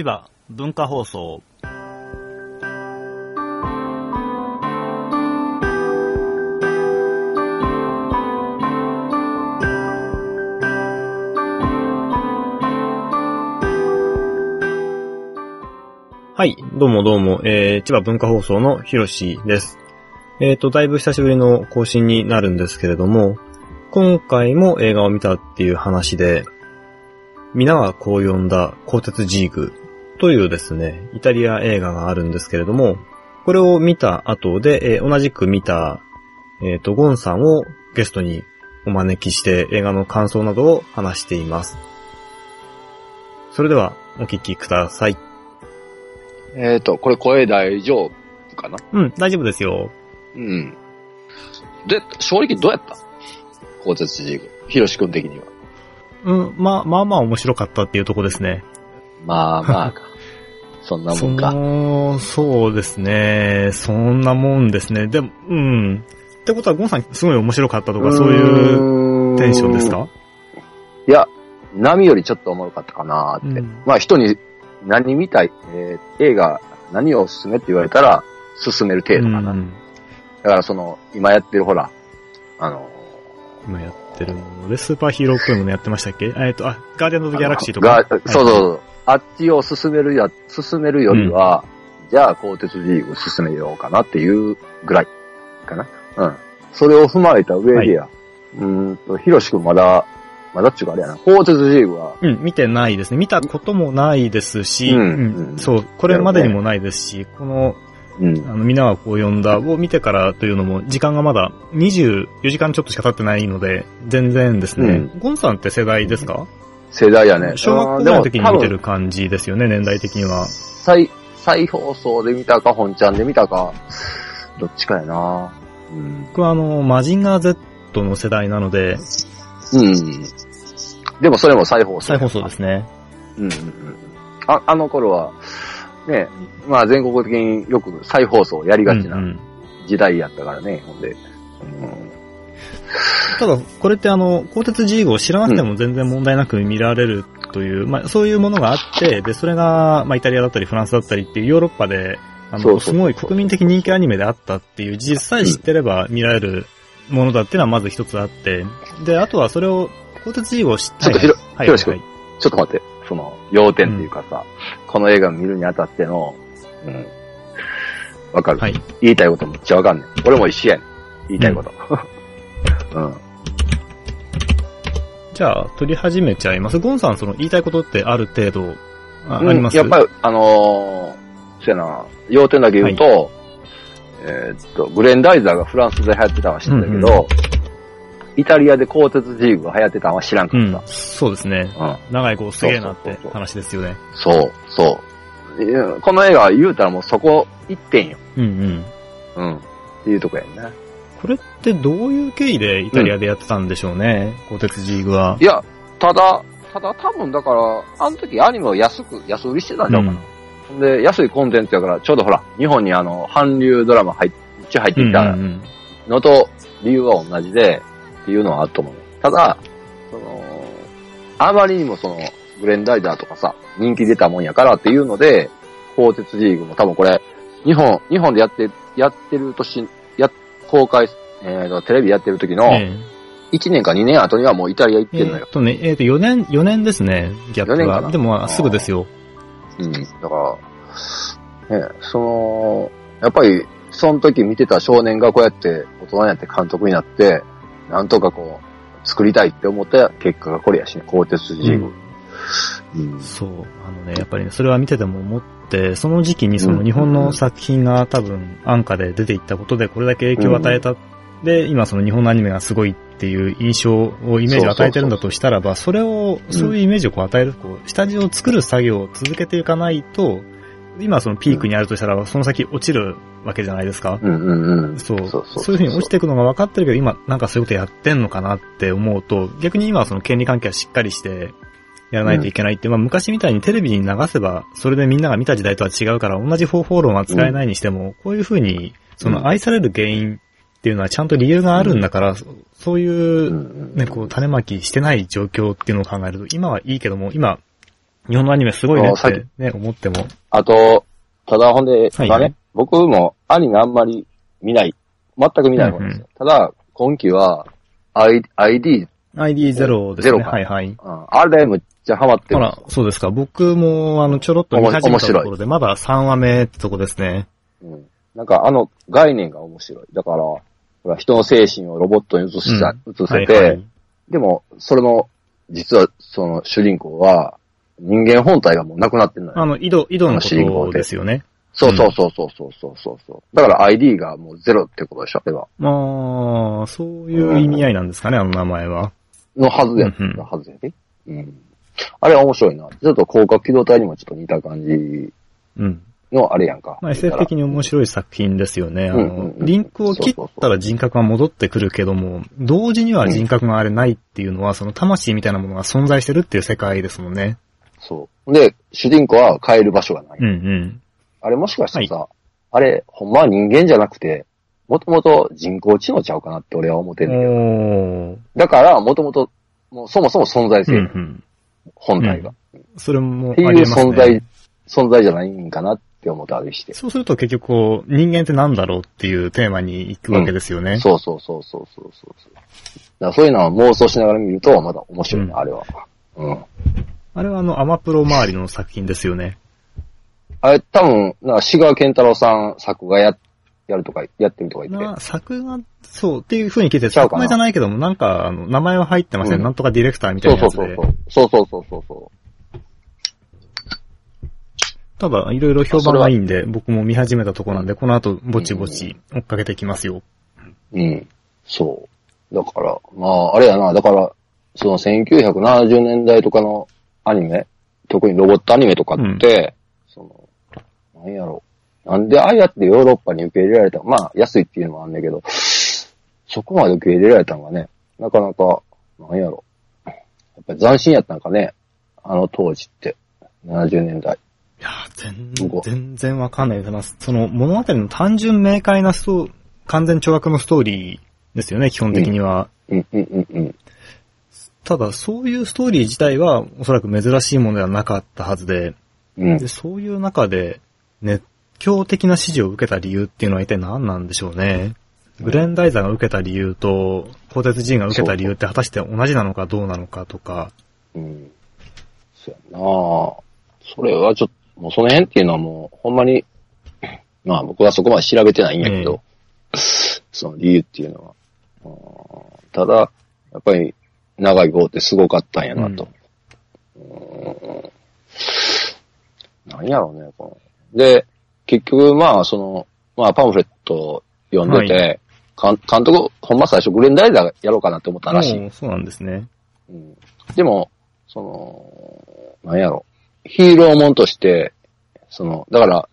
千葉文化放送。はい、どうも、千葉文化放送のひろしです。だいぶ久しぶりの更新になるんですけれども、今回も映画を見たっていう話で、皆はこう呼んだ鋼鉄ジーグというですね、イタリア映画があるんですけれども、これを見た後で、同じく見た、ゴンさんをゲストにお招きして映画の感想などを話しています。それではお聞きください。これ声大丈夫かな？うん、大丈夫ですよ。うん。で、正直どうやった？鋼鉄ジーグ。ヒロシ君的には。うん、まあ面白かったっていうとこですね。まあそんなもんか。そうですね。そんなもんですね。でも、うん。ってことは、ゴンさん、すごい面白かったとか、そういうテンションですか？いや、波よりちょっとおもろかったかなーって。うん、まあ、人に何見たい、映画、何をおすすめって言われたら、進める程度かな。うん、だから、今やってる、ほら、今やってるもので、スーパーヒーローっぽいものやってましたっけ？ガーディアンズ・オブ・ギャラクシーとか。そう。あっちを進めるよりは、うん、じゃあ、鋼鉄ジーグを進めようかなっていうぐらいかな。うん。それを踏まえた上でや、はい、ヒロシ君まだっていうかあれやな、鋼鉄ジーグは。うん、見てないですね。見たこともないですし、そう、これまでにもないですし、この、皆はこう呼んだを見てからというのも、時間がまだ24時間ちょっとしか経ってないので、全然ですね。ゴンさんって世代ですか？世代やね。小学校の時に見てる感じですよね、年代的には。再放送で見たか、本ちゃんで見たか、どっちかやな。うん、僕はマジンガー Z の世代なので。うん。でもそれも再放送。再放送ですね。うん。あの頃は、ね、まあ全国的によく再放送をやりがちな時代やったからね、ほんで。ただ、これって鋼鉄ジーグを知らなくても全然問題なく見られるという、まあそういうものがあって、で、それが、まあイタリアだったりフランスだったりっていうヨーロッパで、すごい国民的人気アニメであったっていう事実さえ知ってれば見られるものだっていうのはまず一つあって、で、あとはそれを、鋼鉄ジーグを知ったり。はい、ちょっと待って、要点っていうかさ、この映画見るにあたっての、わかる。はい、言いたいことめっちゃわかんねん。俺も一緒やねん。言いたいこと。じゃあ、取り始めちゃいます。ゴンさん、言いたいことってある程度、あります？やっぱり、そうやな、要点だけ言うと、はい、グレン・ダイザーがフランスで流行ってたのは知ってたけど、イタリアで鋼鉄ジーグが流行ってたのは知らんかった。うん、そうですね。長い子すげえなって話ですよね。そう。この映画は言うたらもうそこ一点よ。っていうとこやんな。これってどういう経緯でイタリアでやってたんでしょうね、鋼鉄ジーグは。いや、ただ多分だから、あの時アニメを安売りしてたんちゃうかな。で、安いコンテンツやから、ちょうどほら、日本に韓流ドラマ入ってきたのと、理由は同じで、っていうのはあると思う。ただ、あまりにもグレンダイザーとかさ、人気出たもんやからっていうので、鋼鉄ジーグも多分これ、日本でやってる年、公開、テレビやってる時の、1年か2年後にはもうイタリア行ってんのよ。4年ですね、ギャップが。でも、すぐですよ。だから、ね、やっぱり、その時見てた少年がこうやって、大人になって監督になって、なんとかこう、作りたいって思った結果がこれやしね、鋼鉄ジーグ。そう、やっぱりね、それは見てても思って、その時期に日本の作品が多分安価で出ていったことでこれだけ影響を与えた。で、今日本のアニメがすごいっていう印象を、イメージを与えてるんだとしたらば、そういうイメージを与える、下地を作る作業を続けていかないと、今ピークにあるとしたらば、その先落ちるわけじゃないですか。そういうふうに落ちていくのが分かってるけど、今なんかそういうことやってんのかなって思うと、逆に今は権利関係はしっかりして、やらないといけないって、まあ昔みたいにテレビに流せば、それでみんなが見た時代とは違うから、同じ方法論は使えないにしても、こういうふうに、愛される原因っていうのはちゃんと理由があるんだから、そういう、ね、種まきしてない状況っていうのを考えると、今はいいけども、今、日本のアニメすごいねって、ね、思っても。あと、ただほんで、はいはい、僕もアニメあんまり見ない。全く見ないもんですよ。うんうん、ただ、今期は ID。ID0 ですね。0か。はいはい。あれむっちゃハマってる。あら、そうですか。僕も、ちょろっと見始めたところで、まだ3話目ってとこですね。うん。なんか概念が面白い。だから、ほら人の精神をロボットに移せて、はいはい、でも、それの、実はその主人公は、人間本体がもうなくなってるのよ。井戸の主人公ですよね。そうそうそうそうそうそう。だから ID がもうゼロってことでしょ、今。まあ、そういう意味合いなんですかね、名前は。のはずや、うんうん、のはずやで。うん。あれは面白いな。ちょっと広角機動隊にもちょっと似た感じのあれやんか。まあ、SF 的に面白い作品ですよね。リンクを切ったら人格が戻ってくるけども、同時には人格があれないっていうのは、その魂みたいなものが存在してるっていう世界ですもんね。そう。で、主人公は変える場所がない。うんうん。あれもしかしてさ、はい、あれ、ほんまは人間じゃなくて、もともと人工知能ちゃうかなって俺は思ってんだけど。だから、もともと、そもそも存在せえ、うんうん、本体が、うん。それもありますね。っていう存在じゃないんかなって思ってあれして。そうすると結局こう、人間ってなんだろうっていうテーマに行くわけですよね。うん、そうそうそうそうそうそう。だからそういうのは妄想しながら見ると、まだ面白いね、うん、あれは。うん。あれはアマプロ周りの作品ですよね。あれ、多分、志川健太郎さん作画やるとか、やってるとか言って。作画、そう、っていう風に聞いて、作画じゃないけども、なんか、名前は入ってません、ねうん。なんとかディレクターみたいなやつで。そうそうそうそう。ただ、いろいろ評判がいいんで、僕も見始めたとこなんで、この後、ぼちぼち追っかけてきますよ。うん、そう。だから、まあ、あれやな、だから、その1970年代とかのアニメ、特にロボットアニメとかって、うん、なんやろ。なんでああやってヨーロッパに受け入れられたまあ、安いっていうのもあんだけど、そこまで受け入れられたのがね、なかなか、なんやろ。やっぱり斬新やったんかね、当時って、70年代。いや、全然わかんないです。その物語の単純明快な完全懲悪のストーリーですよね、基本的には。うん、うん、うん、うん。ただ、そういうストーリー自体は、おそらく珍しいものではなかったはずで、うん、でそういう中で熱狂的な支持を受けた理由っていうのは一体何なんでしょうね。グレン・ダイザーが受けた理由と、コーテツ・ジーンが受けた理由って果たして同じなのかどうなのかとか。うん。そうやなぁ。それはちょっと、もうその辺っていうのはもう、ほんまに、まあ僕はそこまで調べてないんやけど、その理由っていうのは。ただ、やっぱり長い号ってすごかったんやなと。うん何やろうね、この。で、結局、まあ、パンフレットを読んでて、はい、監督、ほんま最初グレン・ダイザーやろうかなって思ったらしい。そうなんですね。うん、でも、なんやろう、ヒーローもんとして、だから、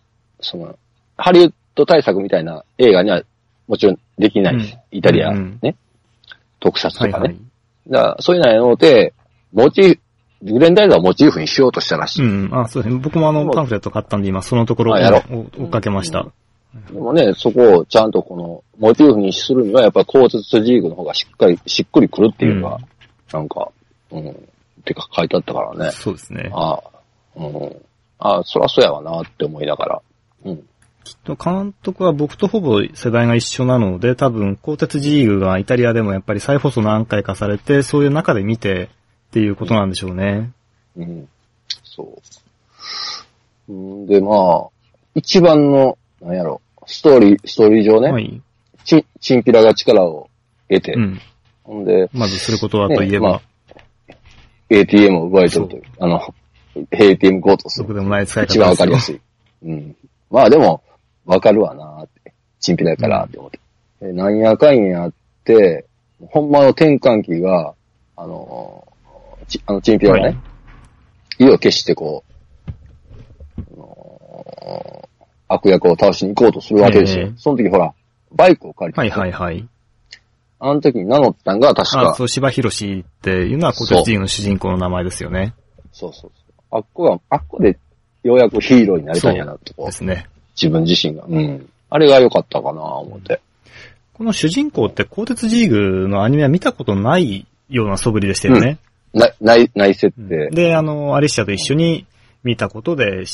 ハリウッド大作みたいな映画にはもちろんできないです。うん、イタリア、ね、うん、特撮とかね。はいはい、だからそういうのやろうて、グレンダイザーをモチーフにしようとしたらしい。うん、あ、そうですね。僕もパンフレット買ったんで今そのところを追っかけました。でもね、そこをちゃんとこのモチーフにするにはやっぱりコーツツジーグの方がしっくりくるっていうか、うん、なんか、うん、ってか書いてあったからね。そうですね。あ、うん、あ、そらそうやわなって思いながら。うん。きっと監督は僕とほぼ世代が一緒なので、多分コーテツジーグがイタリアでもやっぱり再放送何回かされて、そういう中で見て、っていうことなんでしょうね。うん。そう。で、まあ、一番の、なんやろ、ストーリー上ね、はい、チンピラが力を得て、うん、んで、まずすることはといえば、ねまあ、ATM を奪い取るという、ATM 強盗する。一番わかりやすい。うん。まあでも、わかるわなーって、チンピラやからって思って。うん、なんやかんやって、ほんまの転換期が、チンピラがね、はい、意を決してこう、悪役を倒しに行こうとするわけですよ。その時ほら、バイクを借りて。はいはいはい。あの時に名乗ったんが確か。あ、そう、柴博っていうのはコーテツ・ジーグの主人公の名前ですよね。そう。あっこでようやくヒーローになれたんやなってこう。ですね。自分自身が。うん。あれが良かったかな思って。この主人公ってコーテツ・ジーグのアニメは見たことないような素振りでしたよね。うんない設定。で、アリシアと一緒に見たことで、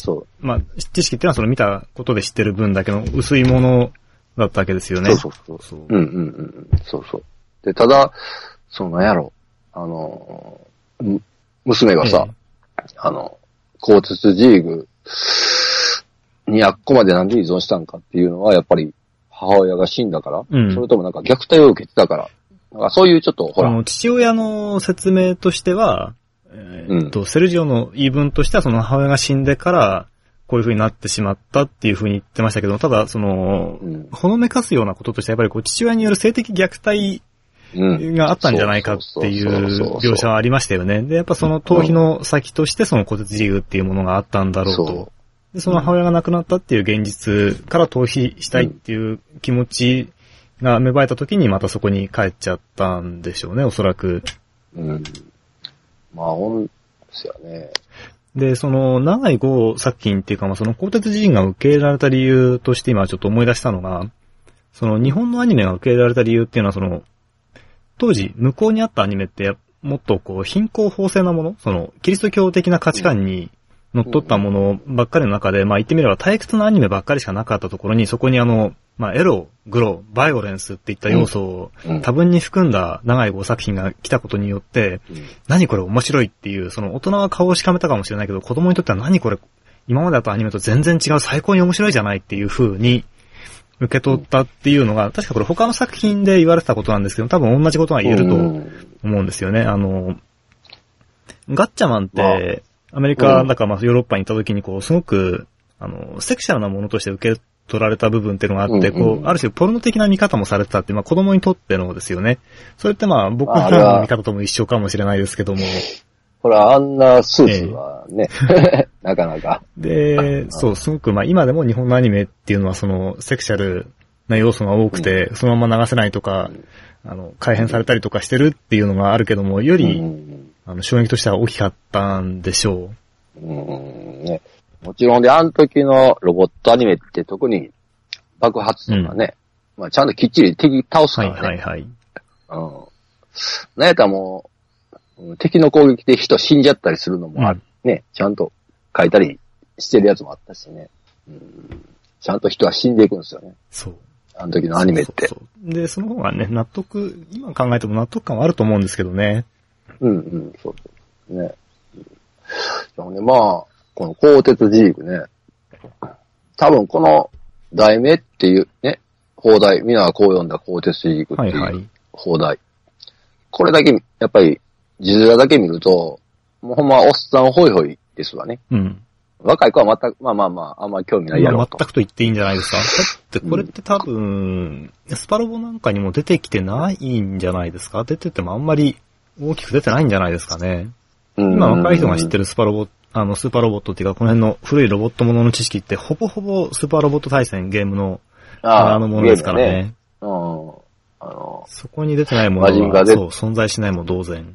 まあ、知識っていうのはその見たことで知ってる分だけの薄いものだったわけですよね。そう。そうそう。で、ただ、そのなんやろ、娘がさ、コーツツジーグにあっこまでなんで依存したんかっていうのは、やっぱり母親が死んだから、うん、それともなんか虐待を受けてたから、なんかそういうちょっと、ほら。父親の説明としては、うん、セルジオの言い分としては、その母親が死んでから、こういう風になってしまったっていう風に言ってましたけど、ただ、ほのめかすようなこととしては、やっぱりこう父親による性的虐待があったんじゃないかっていう描写はありましたよね。で、やっぱその逃避の先として、そのコテツジーグっていうものがあったんだろうと。で、その母親が亡くなったっていう現実から逃避したいっていう気持ちが芽生えた時にまたそこに帰っちゃったんでしょうね、おそらく。うん。まあ、ですよね。で、長井豪作品っていうか、まあ、鋼鉄寺院が受け入れられた理由として今ちょっと思い出したのが、日本のアニメが受け入れられた理由っていうのは、当時、向こうにあったアニメって、もっとこう、貧困法制なもの、キリスト教的な価値観に、乗っ取ったものばっかりの中で、まあ、言ってみれば退屈なアニメばっかりしかなかったところに、そこにまあ、エロ、グロ、バイオレンスっていった要素を多分に含んだ長井豪作品が来たことによって、何これ面白いっていう、大人は顔をしかめたかもしれないけど、子供にとっては何これ、今までだったアニメと全然違う、最高に面白いじゃないっていう風に受け取ったっていうのが、確かこれ他の作品で言われてたことなんですけど、多分同じことが言えると思うんですよね。ガッチャマンって、アメリカだかまあヨーロッパに行った時にこうすごくセクシャルなものとして受け取られた部分っていうのがあってこうある種ポルノ的な見方もされてたってまあ子供にとってのですよね。それってまあ僕の見方とも一緒かもしれないですけども。ほらあんなスーツはね、なかなか。で、そうすごくまあ今でも日本のアニメっていうのはセクシャルな要素が多くてそのまま流せないとか改変されたりとかしてるっていうのがあるけどもより衝撃としては大きかったんでしょう。ね。もちろんで、あの時のロボットアニメって特に爆発とかね、まあちゃんときっちり敵倒すからね。はい。なんやったらもう、敵の攻撃で人死んじゃったりするのもある。ね。ちゃんと書いたりしてるやつもあったしね。ちゃんと人は死んでいくんですよね。そう。あの時のアニメって。そう。で、その方がね、納得、今考えても納得感はあると思うんですけどね。そうですね。で、まあ、この鋼鉄ジーグね、多分この題名っていうね、放題、みんながこう読んだ鋼鉄ジーグっていう放題。これだけ、やっぱり、字面だけ見ると、もうほんまおっさんホイホイですわね。若い子は全く、まあ、あんま興味ないやろうと。全くと言っていいんじゃないですか。だってこれって多分、スパロボなんかにも出てきてないんじゃないですか。出ててもあんまり、大きく出てないんじゃないですかね。今若い人が知ってるスーパーロボットっていうか、この辺の古いロボットものの知識って、ほぼほぼスーパーロボット対戦ゲームの、ものですからね。そこに出てないものが、存在しないも同然。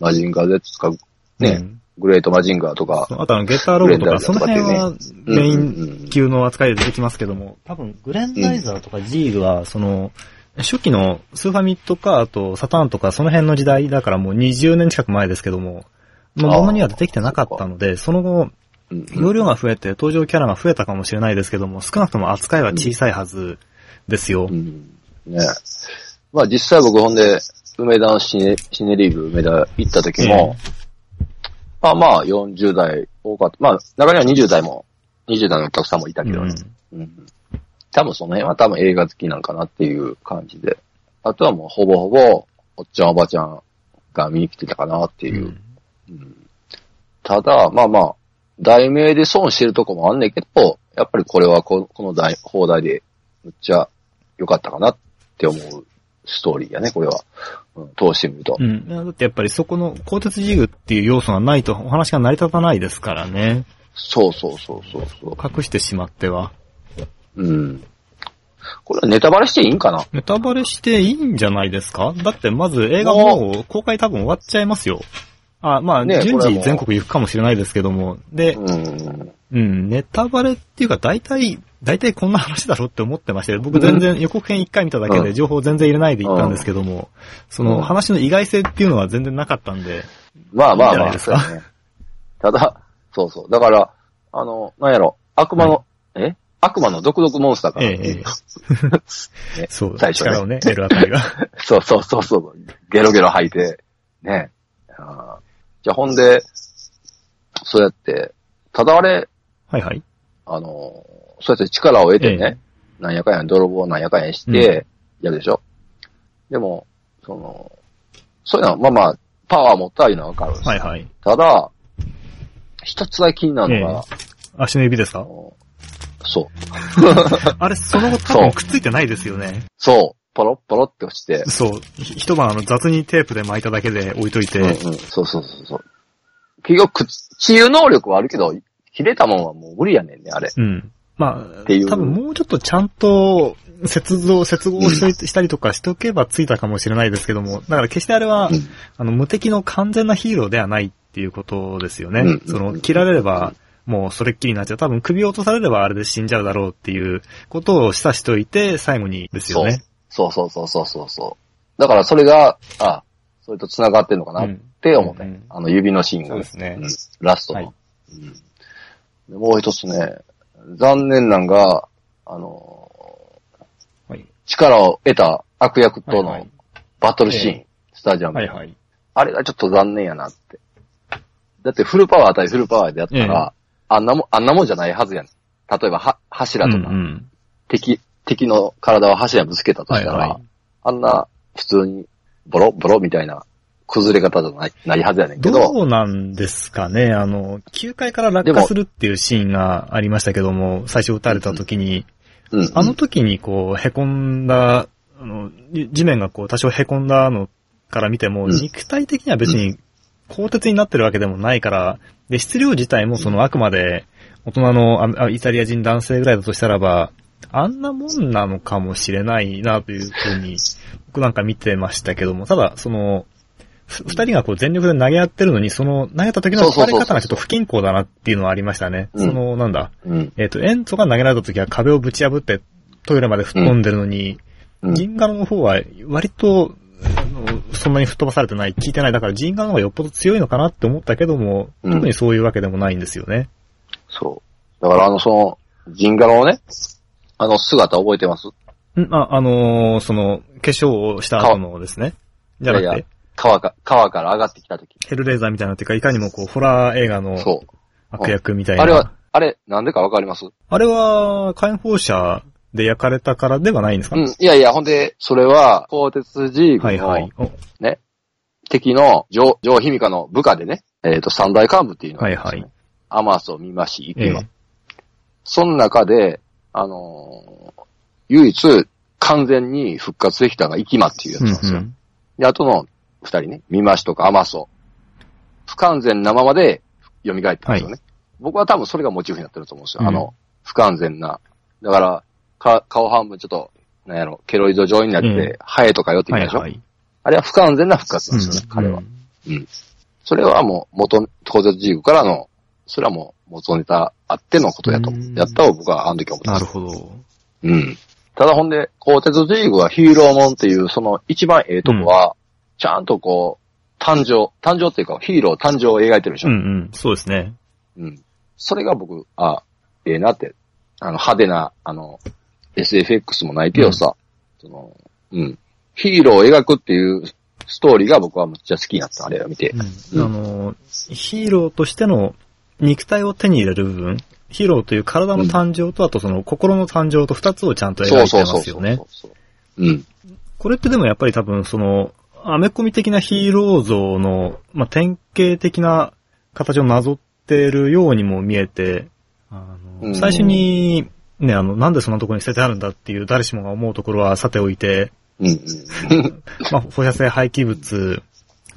マジンガー Z とか、グレートマジンガーとか。あとゲッターロボとか、その辺はメイン級の扱いで出てきますけども、多分グレンライザーとかジールは、初期のスーファミとか、あとサターンとかその辺の時代だからもう20年近く前ですけども、ものには出てきてなかったので、その後、容量が増えて登場キャラが増えたかもしれないですけども、少なくとも扱いは小さいはずですよ。ね。まあ実際僕ほんで、梅田のシネリーグ梅田行った時も、まあまあ40代多かった。まあ中には20代のお客さんもいたけどね。多分その辺は多分映画好きなんかなっていう感じで。あとはもうほぼほぼ、おっちゃんおばちゃんが見に来てたかなっていう。ただ、まあまあ、題名で損してるとこもあんねんけど、やっぱりこれはこの放題で、むっちゃ良かったかなって思うストーリーやね、これは。通してみると。だってやっぱりそこの鋼鉄ジグっていう要素がないとお話が成り立たないですからね。そう。隠してしまっては。これはネタバレしていいんかな？ネタバレしていいんじゃないですか？だってまず映画も公開多分終わっちゃいますよ。まあ、順次全国行くかもしれないですけども。で、ネタバレっていうか大体大体こんな話だろって思ってまして、僕全然予告編一回見ただけで情報全然入れないで行ったんですけども、その話の意外性っていうのは全然なかったんで、まあまあまあ、そうですね。ただ、そうそう。だから、なんやろ、悪魔の、はい、悪魔の毒モンスターから、ね、そう、最初、ね、力をね、得るあたりが。そう。ゲロゲロ吐いて、ね。あじゃあ、ほんで、そうやって、ただあれ、はいはい。そうやって力を得てね、なんやかんやん、泥棒なんやかんやんして、やるでしょ、うん、でも、そういうのは、まあまあ、パワー持ったらいいのはわかるんですよ。はいはい。ただ、一つだけ気になるのが、足の指ですか？そう。あれ、その後多分くっついてないですよね。そう。ポロッポロって落ちて。そう。一晩雑にテープで巻いただけで置いといて。うん。そう。結局、治癒能力はあるけど、切れたもんはもう無理やねんね、あれ。うん。まあ、っていう多分もうちょっとちゃんと接合したりとかしとけばついたかもしれないですけども、だから決してあれは、うん、無敵の完全なヒーローではないっていうことですよね。うん、切られれば、もうそれっきりになっちゃう。多分首を落とされればあれで死んじゃうだろうっていうことを示唆しといて、最後にですよね。そう。だからそれが、それと繋がってんのかなって思った、うん。指のシーンが。そうですね。ラストの。はい、うん、もう一つね、残念なんが、はい、力を得た悪役とのバトルシーン、スタジアム、はい。あれがちょっと残念やなって。だってフルパワー対フルパワーでやったら、あんなもんじゃないはずやん。例えば、柱とか、敵の体を柱にぶつけたとしたら、あんな普通にボロボロみたいな崩れ方じゃないはずやねんけど。どうなんですかね。9階から落下するっていうシーンがありましたけども、最初撃たれた時に、あの時にこう、凹んだ、地面がこう、多少凹んだのから見ても、肉体的には別に、鋼鉄になってるわけでもないから、で、質量自体もあくまで、大人のイタリア人男性ぐらいだとしたらば、あんなもんなのかもしれないなというふうに、僕なんか見てましたけども、ただ、二人がこう全力で投げ合ってるのに、投げた時の疲れ方がちょっと不均衡だなっていうのはありましたね。エンツォが投げられた時は壁をぶち破ってトイレまで吹っ飛んでるのに、銀河の方は割と、そんなに吹っ飛ばされてない、効いてない。だから人間の方がよっぽど強いのかなって思ったけども、特にそういうわけでもないんですよね。そう。だから人間のね、姿覚えてます？化粧をした後のですね。じゃなくて。川から上がってきた時。ヘルレーザーみたいなっていうか、いかにもこう、ホラー映画の悪役みたいな。あれ、なんでかわかります？あれは、解放者、で焼かれたからではないんですか？いや、ほんで、それは、鋼鉄ジーグの、ね、敵のジョーヒミカの部下でね、三大幹部っていうのが、ね、アマースを見まし、イキマ。その中で、唯一、完全に復活できたのがイキマっていうやつなんですよ。で、あとの二人ね、見ましとかアマースを、不完全なままで蘇ったんですよね。僕は多分それがモチーフになってると思うんですよ。不完全な。だから、顔半分ちょっと、なんやろ、ケロイド状になって、ハエとか寄ってきたでしょ、あれは不完全な復活なんですよね、彼は。それはもう、鋼鉄ジーグからの、それはもう、元ネタあってのことやと。やったを僕はあの時思った。なるほど。ただほんで、鋼鉄ジーグはヒーローもんっていう、一番ええとこは、ちゃんとこう、誕生っていうか、ヒーロー誕生を描いてるでしょ。そうですね。それが僕、ええなって、派手な、SFX もないけどさ、ヒーローを描くっていうストーリーが僕はむっちゃ好きになった、あれを見て。ヒーローとしての肉体を手に入れる部分、ヒーローという体の誕生と、あと心の誕生と二つをちゃんと描いてますよね。これってでもやっぱり多分アメコミ的なヒーロー像の、まあ、典型的な形をなぞってるようにも見えて、最初に、ね、なんでそんなところに捨ててあるんだっていう誰しもが思うところはさておいて、まあ、放射性廃棄物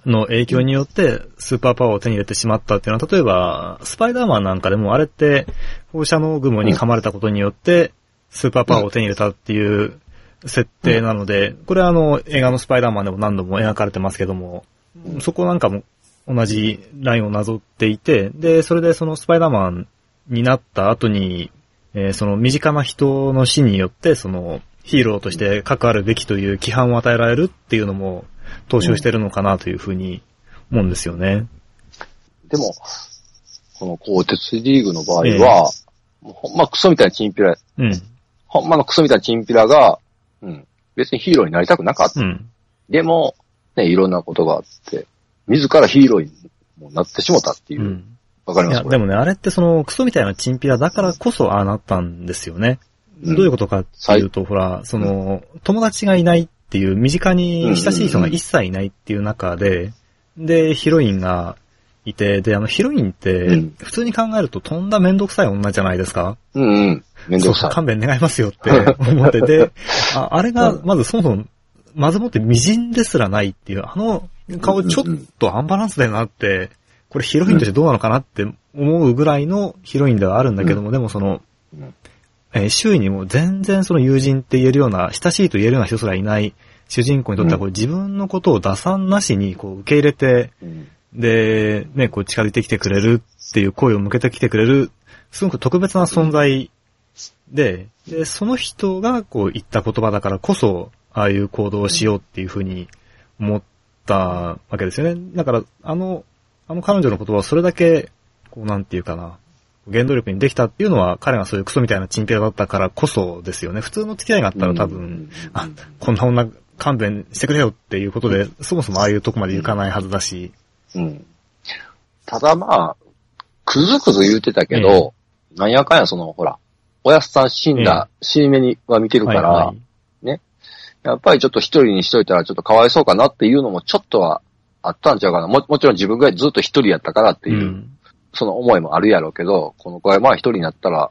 の影響によってスーパーパワーを手に入れてしまったっていうのは、例えば、スパイダーマンなんかでもあれって放射能雲に噛まれたことによってスーパーパワーを手に入れたっていう設定なので、これは映画のスパイダーマンでも何度も描かれてますけども、そこなんかも同じラインをなぞっていて、で、それでスパイダーマンになった後に、その身近な人の死によって、そのヒーローとして関わるべきという規範を与えられるっていうのも踏襲してるのかなというふうに思うんですよね。でも、この鋼鉄リーグの場合は、ほんまクソみたいなチンピラ、うん、ほんまのクソみたいなチンピラが、うん、別にヒーローになりたくなかった。うん、でも、ね、いろんなことがあって、自らヒーローにもなってしもたっていう。うん、わかりますか？いや、でもね、あれってそのクソみたいなチンピラだからこそああなったんですよね。うん、どういうことかっていうと、ほら、その、友達がいないっていう、身近に親しい人が一切いないっていう中で、で、ヒロインが、いて、で、ヒロインって、普通に考えると、とんだめんどくさい女じゃないですか。うんうん。めんどくさい。勘弁願いますよって思ってて、あれが、まずそもそも、まずもって微塵ですらないっていう、あの顔ちょっとアンバランスだよなって、これヒロインとしてどうなのかなって思うぐらいのヒロインではあるんだけども、でもその、周囲にも全然その友人って言えるような、親しいと言えるような人すらいない主人公にとっては、これ自分のことを打算なしにこう受け入れて、で、ね、こう近づいてきてくれるっていう声を向けてきてくれる、すごく特別な存在で、で、その人がこう言った言葉だからこそ、ああいう行動をしようっていうふうに思ったわけですよね。だから、あの彼女の言葉はそれだけ、こうなんていうかな、原動力にできたっていうのは、彼がそういうクソみたいなチンピラだったからこそですよね。普通の付き合いがあったら多分、あ、こんな女勘弁してくれよっていうことで、そもそもああいうとこまで行かないはずだし、うん、ただまあ、くずくず言うてたけど、なんやかんやその、ほら、おやすさん死んだ、死に目には見てるから、はいはい、ね。やっぱりちょっと一人にしといたらちょっとかわいそうかなっていうのもちょっとはあったんちゃうかな。もちろん自分がずっと一人やったからっていう、その思いもあるやろうけど、この子はまあ一人になったら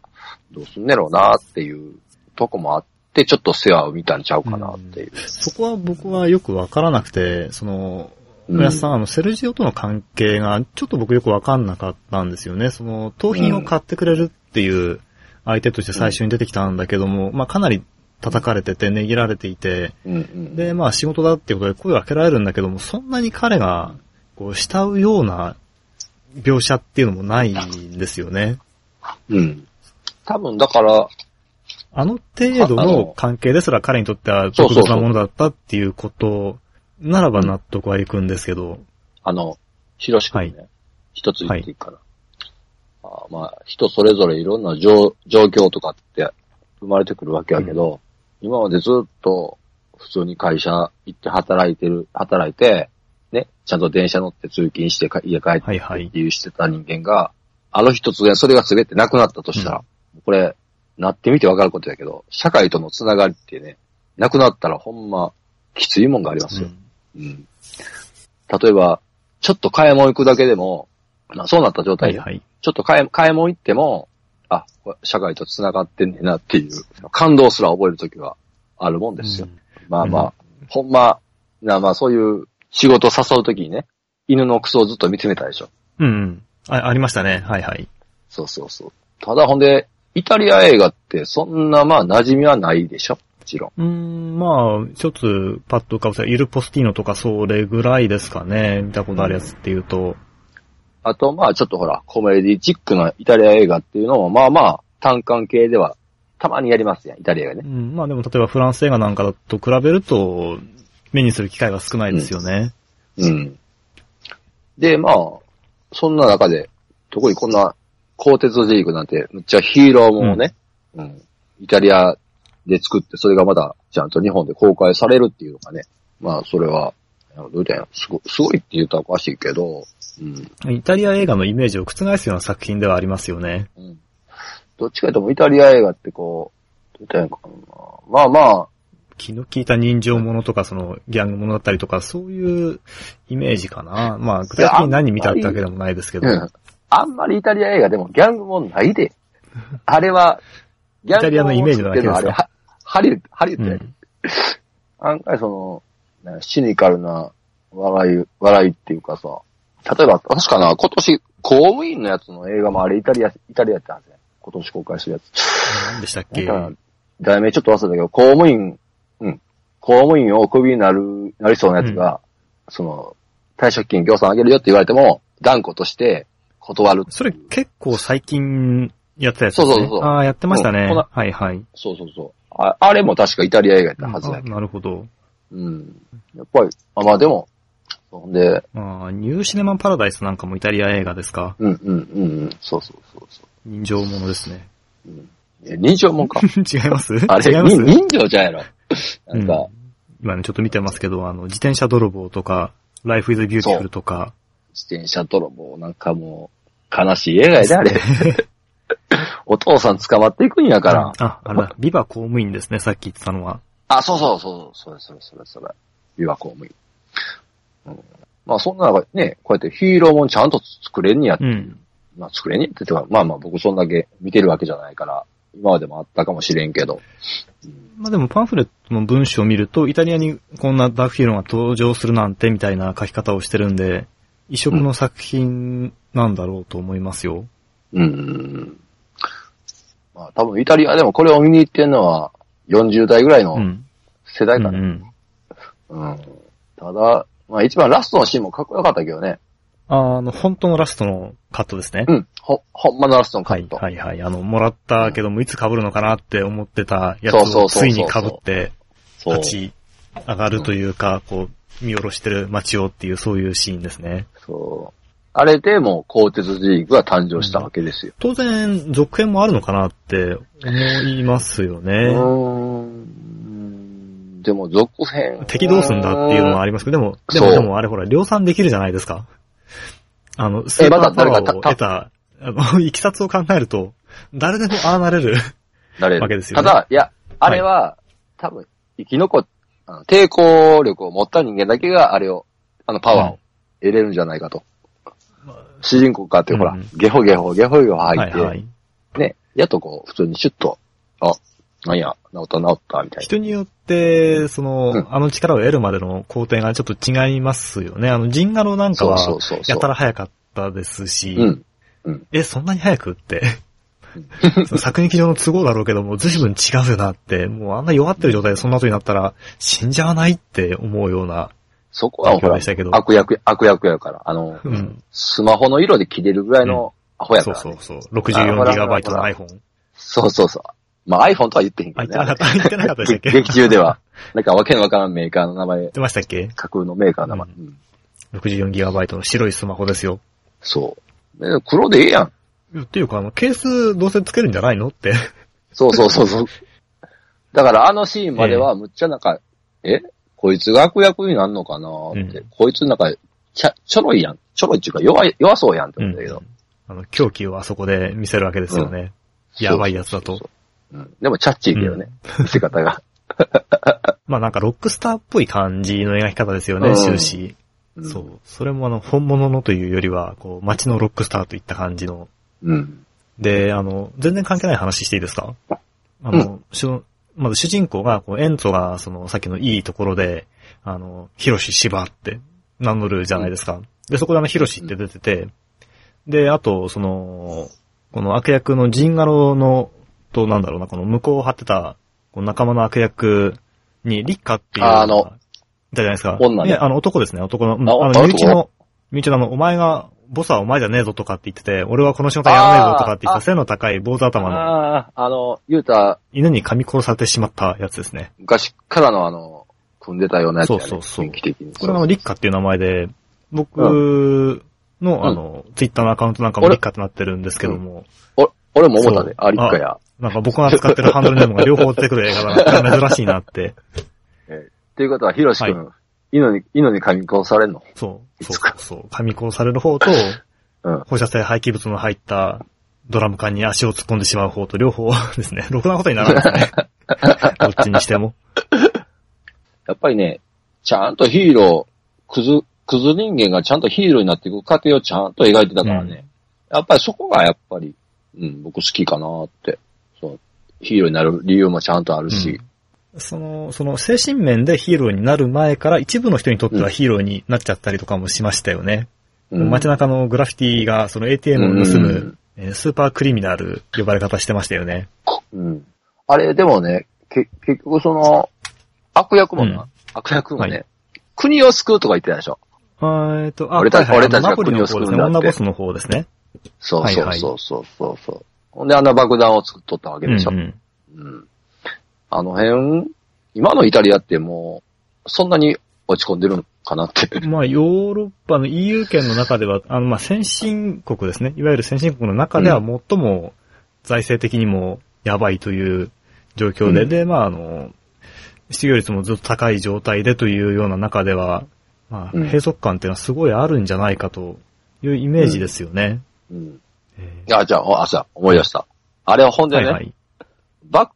どうすんねろうなっていうとこもあって、ちょっと世話を見たんちゃうかなっていう。そこは僕はよくわからなくて、その、村さん、セルジオとの関係が、ちょっと僕よくわかんなかったんですよね。その、盗品を買ってくれるっていう相手として最初に出てきたんだけども、まあ、かなり叩かれてて、ねぎられていて、で、まあ、仕事だっていうことで声をかけられるんだけども、そんなに彼が、こう、慕うような描写っていうのもないんですよね。うん。多分、だから、あの程度の関係ですら彼にとっては特別なものだったっていうことならば納得はいくんですけど。広しくね、一、はい、つ言っていいかな。はい、まあ、人それぞれいろんな状況とかって生まれてくるわけやけど、今までずっと普通に会社行って働いて、ね、ちゃんと電車乗って通勤して家帰ってっていうしてた人間が、あの一つでそれが全てなくなったとしたら、これ、なってみてわかることやけど、社会とのつながりってね、なくなったらほんま、きついもんがありますよ。例えば、ちょっと買い物行くだけでも、まあ、そうなった状態で、ちょっと買い物行っても、あ、社会と繋がってんねんなっていう、感動すら覚えるときはあるもんですよ。まあまあ、ほんま、まあそういう仕事を誘うときにね、犬のクソをずっと見つめたでしょ。ありましたね。はいはい。そうそうそう。ただほんで、イタリア映画ってそんなまあ馴染みはないでしょ。もちろん。まあ、一つ、パッと浮かぶと、イル・ポスティーノとか、それぐらいですかね。見たことあるやつっていうと。あと、まあ、ちょっとほら、コメディチックなイタリア映画っていうのも、まあまあ、単館系では、たまにやりますやん、イタリアがね。まあでも、例えばフランス映画なんかと比べると、目にする機会が少ないですよね。で、まあ、そんな中で、特にこんな、鋼鉄リーグなんて、むっちゃヒーローもね、イタリア、で作って、それがまだ、ちゃんと日本で公開されるっていうのがね。まあ、それは、どう言ったんや、すごいって言うとおかしいけど、イタリア映画のイメージを覆すような作品ではありますよね。どっちかともイタリア映画ってこう、どう言ったんやかな。まあまあ。気の利いた人情ものとか、その、ギャングものだったりとか、そういうイメージかな。まあ、具体的に何見たってわけでもないですけど。あんまりイタリア映画でもギャングもないで。あれは、ギャングものイタリアのイメージだけですか。ハリウッドやる。案外その、シニカルな笑いっていうかさ、例えば、確かな、今年、公務員のやつの映画もあれ、イタリアってあるんですね。今年公開するやつ。何でしたっけ？題名ちょっと忘れたけど、公務員をクビになりそうなやつが、その、退職金、業産あげるよって言われても、断固として断る。それ結構最近やってたやつですね。そうそうそう。ああ、やってましたね。うん、はいはい。そうそうそう。あれも確かイタリア映画やったはずだけど。なるほど。うん。やっぱり、まあでも、ほんで。ああ、ニューシネマパラダイスなんかもイタリア映画ですか。うんうんうん。そうそうそうそう。人情ものですね。うん。人情もんか。違いますあれ、人情じゃんやろ。なんか、うん。今ね、ちょっと見てますけど、自転車泥棒とか、ライフイズビューティフルとか。自転車泥棒なんかもう、悲しい映画やで、あれ。お父さん捕まっていくんやから。あ、あれだ。ビバ公務員ですね、さっき言ってたのは。あ、そうそうそう、それ。ビバ公務員。うん、まあ、そんな中ね、こうやってヒーローもんちゃんと作れんにやって、うん、まあ、作れんにやってとか、まあまあ、僕そんだけ見てるわけじゃないから、今までもあったかもしれんけど。うん、まあでも、パンフレットの文章を見ると、イタリアにこんなダークヒーローが登場するなんてみたいな書き方をしてるんで、異色の作品なんだろうと思いますよ。うん。まあ、多分イタリアでもこれを見に行ってんのは40代ぐらいの世代かな、うんうんうん、ただ、まあ一番ラストのシーンもかっこよかったけどね。本当のラストのカットですね。うん。ほんまのラストのカット。はいはいはい。もらったけどもいつ被るのかなって思ってたやつをついに被って、立ち上がるというか、こう、見下ろしてる街をっていうそういうシーンですね。そう。あれでもう、鋼鉄ジークが誕生したわけですよ。当然、続編もあるのかなって思いますよね。でも、続編。敵どうすんだっていうのはありますけど、でもあれほら、量産できるじゃないですか。スーパーパワーを得た、いきさつを考えると、誰でもああなれるわけですよね。ただ、いや、あれは、はい、多分、生き残っ、抵抗力を持った人間だけが、あれを、パワーを得れるんじゃないかと。主人公かってほら、うん、ゲホゲホ入って、はいはい、ね、やっとこう、普通にシュッと、あ、なんや、治った、みたいな。人によって、うん、力を得るまでの工程がちょっと違いますよね。ジンガロなんかは、やたら早かったですし、うんうん、そんなに早くって、作劇上の都合だろうけども、随分違うよなって、もうあんな弱ってる状態でそんなことになったら、死んじゃわないって思うような、そこはほら悪役やから、うん、スマホの色で切れるぐらいのアホやから、ねうん。そう。64GB の iPhone。そう。まあ iPhone とは言ってへんけどね。言ってなかったでしたっけ劇中では。なんかわけのわからんメーカーの名前。言ってましたっけ架空のメーカーの名前。うん、64GB の白いスマホですよ。そう。黒でええやん。っていうか、ケースどうせつけるんじゃないのって。そう。だからシーンまではむっちゃなんか、こいつが悪役になるのかなーって、うん、こいつなんかちょろいやん、ちょろいっていうか弱そうやんって思うんだけど、うん、狂気をあそこで見せるわけですよね。うん、やばいやつだと。そう、うん、でもチャッチーだよね、見せ方が。まあなんかロックスターっぽい感じの描き方ですよね、うん、終始、うん。そう、それも本物のというよりはこう街のロックスターといった感じの。うん、で全然関係ない話していいですか？まず主人公が、エントが、さっきのいいところで、ヒロシ、シバって名乗るじゃないですか。で、そこでヒロシって出てて、で、あと、この悪役のジンガロの、と、なんだろうな、この向こうを張ってた、仲間の悪役に、リッカっていう、じゃないですか。女ね。いや、男ですね、男の、身内のお前が、ボスはお前じゃねえぞとかって言ってて、俺はこの仕事やらねえぞとかって言って、背の高い坊主頭の。言うた。犬に噛み殺されてしまったやつですね。昔からの組んでたようなやつ、ね。そう。これリッカっていう名前で、僕の、うん、ツイッターのアカウントなんかもリッカってなってるんですけども。俺も思ったね。あ、リッカや。なんか僕が使ってるハンドルネームが両方出てくる映画だな。珍しいなって。ということは、ヒロシ君。はい犬に噛み殺されるの？そう。噛み殺される方と、うん、放射性廃棄物の入ったドラム缶に足を突っ込んでしまう方と両方ですね。ろくなことにならないですね。どっちにしても。やっぱりね、ちゃんとヒーロー、クズ人間がちゃんとヒーローになっていく過程をちゃんと描いてたからね。うん、やっぱりそこがやっぱり、うん、僕好きかなって。そう。ヒーローになる理由もちゃんとあるし。うんその精神面でヒーローになる前から一部の人にとってはヒーローになっちゃったりとかもしましたよね。うん、街中のグラフィティがその ATM を盗む、スーパークリミナル呼ばれ方してましたよね。うん。あれでもね、結局悪役もね、はい、国を救うとか言ってたでしょ。俺たちが国を救うんだって。ナポリの方ですね、女ボスの方ですね。そう。ほんであんな爆弾を作っとったわけでしょ。うん、うんうん。あの辺、今のイタリアってもう、そんなに落ち込んでるのかなって。まあヨーロッパの EU 圏の中では、まあ先進国ですね。いわゆる先進国の中では最も財政的にもやばいという状況で、うん、で、まあ失業率もずっと高い状態でというような中では、まあ、閉塞感っていうのはすごいあるんじゃないかというイメージですよね。うん。うんじゃあ、朝、思い出した。あれはほんでね、はいはい、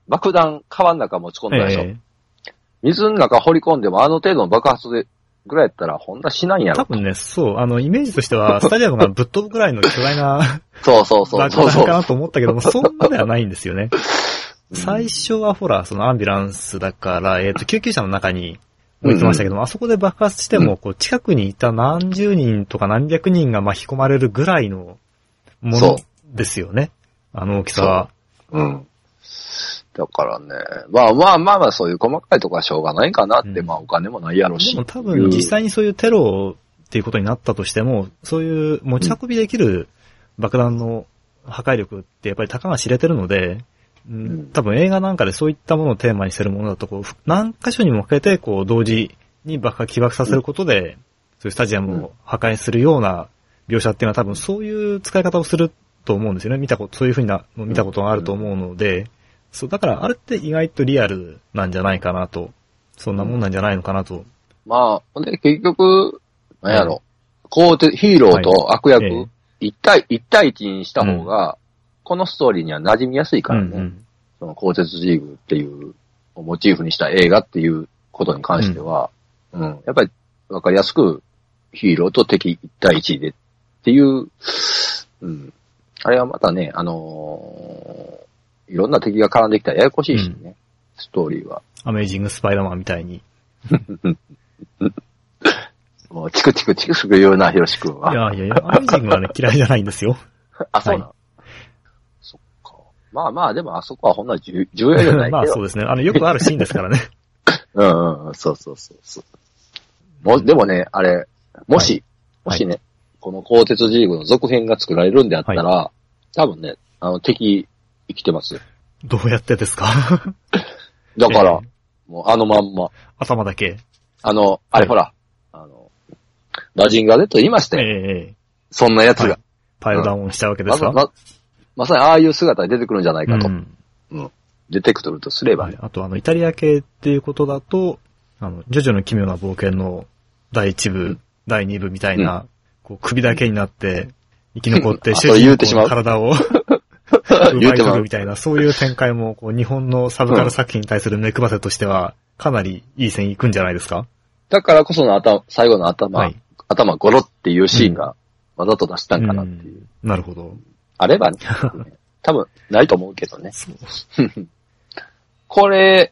爆弾、川の中持ち込んだでしょ。水の中掘り込んでもあの程度の爆発でぐらいやったら、ほんなしないんやろ。多分ね、そう、イメージとしては、スタジアムがぶっ飛ぶぐらいの巨大なそう爆弾かなと思ったけども、そんなではないんですよね。最初はほら、そのアンビュランスだから、救急車の中に置いてましたけども、うんうん、あそこで爆発しても、こう、近くにいた何十人とか何百人が巻き込まれるぐらいのものですよね。あの大きさは。うん。だからね、まあそういう細かいとこはしょうがないかなって、うん、まあお金もないやろし。でも多分実際にそういうテロっていうことになったとしても、そういう持ち運びできる爆弾の破壊力ってやっぱりたかが知れてるので、多分映画なんかでそういったものをテーマにしてるものだと、こう、何箇所にもかけて、こう、同時に起爆させることで、そういうスタジアムを破壊するような描写っていうのは多分そういう使い方をすると思うんですよね。そういうふうな、見たことがあると思うので、そう、だからあれって意外とリアルなんじゃないかなと、そんなもんなんじゃないのかなと。まあ、で、結局、なんやろ、こう、ヒーローと悪役、一対一にした方が、このストーリーには馴染みやすいからね。うんうん、その鋼鉄ジーグっていうをモチーフにした映画っていうことに関しては、うん、やっぱりわかりやすくヒーローと敵1対1でっていう、うん、あれはまたね、いろんな敵が絡んできたらややこしいしね、うん、ストーリーは。アメイジングスパイダーマンみたいに。もうチクチクチクするようなヒロシ君は。いや、アメイジングはね嫌いじゃないんですよ。あ、そうなの。はいまあでもあそこはほんな重要じゃないけど。まあそうですね。よくあるシーンですからね。うん、そうも。でもね、あれ、もしね、はい、この鋼鉄ジーグの続編が作られるんであったら、はい、多分ね、敵生きてますよ。どうやってですか？だから、もうあのまんま。頭だけ。あれほら、マジンガー Z 言いましたよ。そんなやつが。はい、パイルダウンしちゃうわけですか、まさにああいう姿に出てくるんじゃないかと。うん、出てくるとすればね。あとイタリア系っていうことだと、ジョジョの奇妙な冒険の第1部、うん、第2部みたいな、うん、こう首だけになって、生き残って、主人公の体を奪い取るみたいな、そういう展開もこう、日本のサブカル作品に対する目配せとしては、かなりいい線いくんじゃないですか？だからこその最後の頭ゴロっていうシーンが、わざと出したんかなっていう。なるほど。あればね、多分ないと思うけどね。この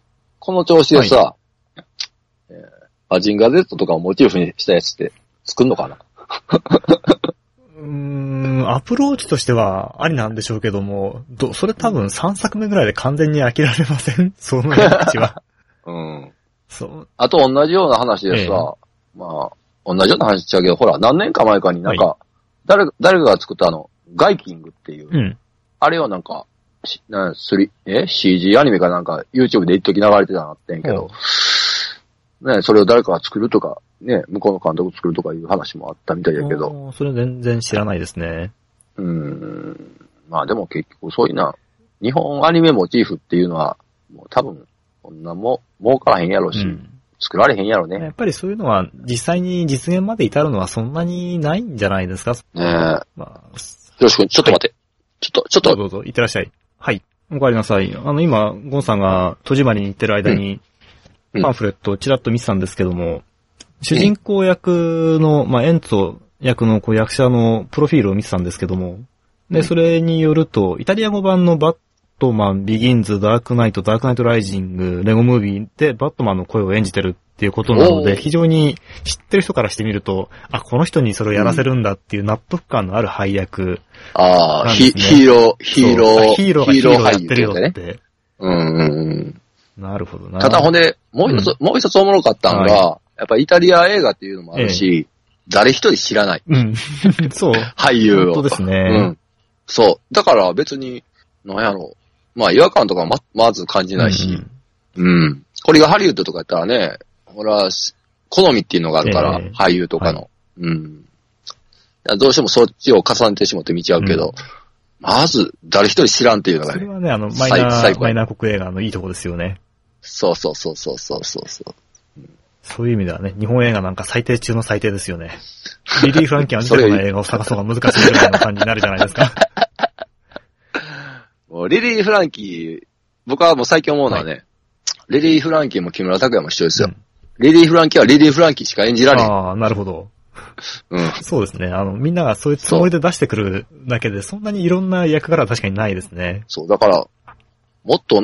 調子でさ、はいマジンガー Z とかをモチーフにしたやつって作るのかな？アプローチとしてはありなんでしょうけども、それ多分3作目ぐらいで完全に飽きられません？その話は。うん。そう。あと同じような話でさ、まあ、同じような話しちゃうけど、ほら、何年か前かになんか、はい、誰が作ったガイキングっていう、うん、あれをなんか、CG アニメかなんか YouTube で一時流れてたなってんけど、ね、それを誰かが作るとか、ね、向こうの監督作るとかいう話もあったみたいだけど。それ全然知らないですね。まあでも結局そういうな、日本アニメモチーフっていうのは、もう多分、こんなも儲からへんやろし、作られへんやろね。やっぱりそういうのは実際に実現まで至るのはそんなにないんじゃないですか。ねえ。まあよろしく、ちょっと待って。ちょっと。どうぞ、いってらっしゃい。はい。お帰りなさい。今、ゴンさんが戸締まりに行ってる間に、パンフレットをちらっと見てたんですけども、主人公役の、まあ、エンツォ役のこう役者のプロフィールを見てたんですけども、で、それによると、イタリア語版のバットマン、ビギンズ、ダークナイト、ダークナイトライジング、レゴムービーでバットマンの声を演じてるっていうことなので、非常に知ってる人からしてみると、あ、この人にそれをやらせるんだっていう納得感のある配役なんですね。ヒーローがやってるよって。なるほどな。ただほんで、もう一つおもろかったのが、やっぱイタリア映画っていうのもあるし、誰一人知らない。そう。俳優を。本当ですね。そう。だから別に、なんやろう。まあ違和感とか まず感じないし、うん、うんうん。これがハリウッドとかやったらね、ほら、好みっていうのがあるから、俳優とかの。はい、うん。どうしてもそっちを重ねてしまって見ちゃうけど、うん、まず誰一人知らんっていうのがね。それはね、マイナー国映画のいいとこですよね。そうそうそうそうそうそう。そういう意味ではね、日本映画なんか最低中の最低ですよね。リリー・フランキーは見たことない映画を探すのが難しいぐらいの感じになるじゃないですか。もうリリー・フランキー、僕はもう最近思うのはね、はい、リリー・フランキーも木村拓哉も一緒ですよ、うん。リリー・フランキーはリリー・フランキーしか演じられない。ああ、なるほど。うん。そうですね。みんながそういうつもりで出してくるだけで、そんなにいろんな役柄は確かにないですね。そう、だから、もっと、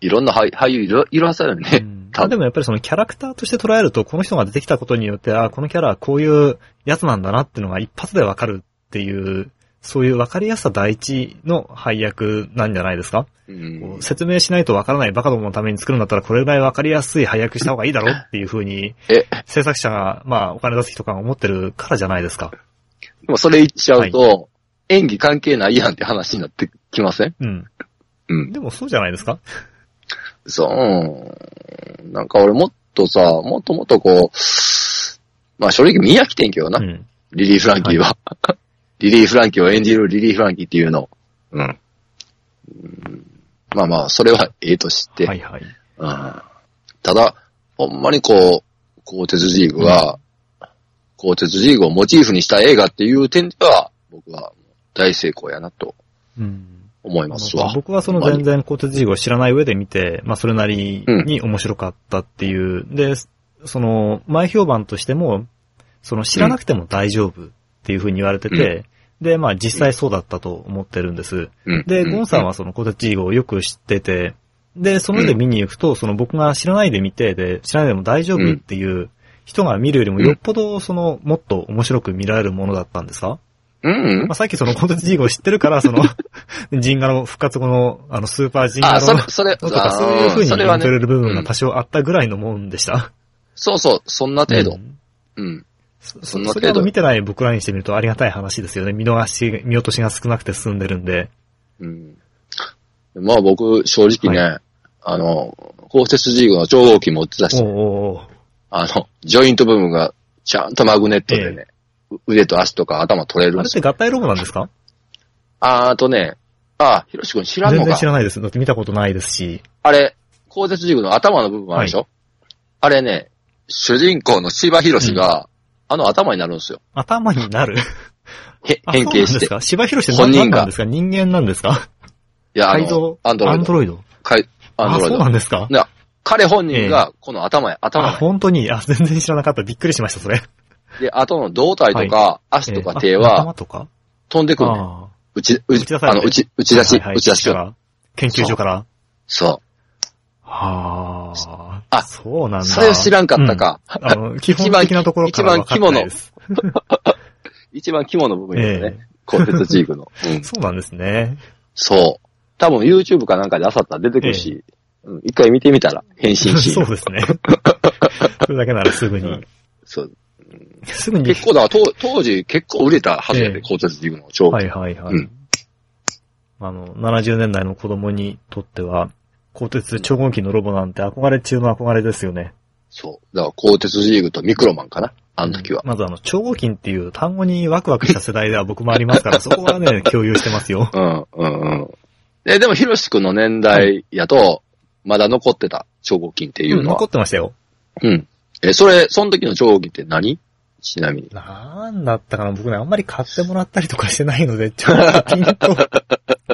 いろんな俳優いろはさよね。うんでもやっぱりそのキャラクターとして捉えると、この人が出てきたことによって、ああ、このキャラはこういうやつなんだなっていうのが一発でわかるっていう、そういうわかりやすさ第一の配役なんじゃないですか、うん、説明しないとわからないバカどものために作るんだったら、これぐらいわかりやすい配役した方がいいだろうっていうふうに、制作者が、まあお金出す人が思ってるからじゃないですか。でもそれ言っちゃうと、はい、演技関係ないやんって話になってきません？うん。うん。でもそうじゃないですかそう。なんか俺もっとさ、もっとこう、まあ正直見飽きてんけどな、うん。リリー・フランキーは。はい、リリー・フランキーを演じるリリー・フランキーっていうの。うん。まあまあ、それはええとして。はいはい。うん、ただ、ほんまにこう、鋼鉄ジーグをモチーフにした映画っていう点では、僕は大成功やなと。うん思いますわ。僕はその全然鋼鉄ジーグを知らない上で見て、まあそれなりに面白かったっていう、うん、で、その前評判としても、その知らなくても大丈夫っていう風に言われてて、うん、で、まあ実際そうだったと思ってるんです。うん、で、ゴンさんはその鋼鉄ジーグをよく知ってて、で、その上で見に行くと、その僕が知らないで見て、で、知らないでも大丈夫っていう人が見るよりもよっぽどそのもっと面白く見られるものだったんですか？うん、まあ、さっきその鋼鉄ジーグを知ってるから、その、ジンガの復活後の、スーパージンガのとか、そういう風に言われる部分が多少あったぐらいのもんでした。そうそう、そんな程度。うん。そんな程度。それを見てない僕らにしてみるとありがたい話ですよね。見落としが少なくて済んでるんで。うん。まあ僕、正直ね、はい、鋼鉄ジーグの超合金も売ってたし、ね、ジョイント部分がちゃんとマグネットでね、腕と足とか頭取れるんですよ。あれって合体ロボなんですか？ひろしくん知らんのか？全然知らないです。だって見たことないですし。あれ、鋼鉄ジーグの頭の部分あるでしょ、はい、あれね、主人公の柴ひろしが、うん、頭になるんですよ。頭になる変形して。そうなんですか？柴ひろしって何なんですか？人間なんですか？いや、アンドロイド。アンドロイド。そうなんですか？彼本人が、この頭。本当に、全然知らなかった。びっくりしました、それ。で、後の胴体とか、足とか手は、頭とか飛んでくる、ね。打ち出し。研究所から。そう。はぁ。あ、そうなんだ。それを知らんかったか。うん、基本的なところから分かんないです。一番肝の部分ですね。鋼鉄ジーグの、うん。そうなんですね。そう。多分 YouTube かなんかであさったら出てくるし、うん、一回見てみたら、変身し。そうですね。それだけならすぐに。うん、そう。すぐに結構だ、当時結構売れたはずやで、鋼鉄ジーグの超。はいはいはい。うん、70年代の子供にとっては、鋼鉄超合金のロボなんて憧れ中の憧れですよね。そう。だから鋼鉄ジーグとミクロマンかな、あの時は。まず超合金っていう単語にワクワクした世代では僕もありますから、そこはね、共有してますよ。うんうんうん。でも、ヒロシ君の年代やと、はい、まだ残ってた超合金っていうのは、うん。残ってましたよ。うん。その時の超合金って何？ちなみに。なんだったかな？僕ね、あんまり買ってもらったりとかしてないので、ちょっとピンと、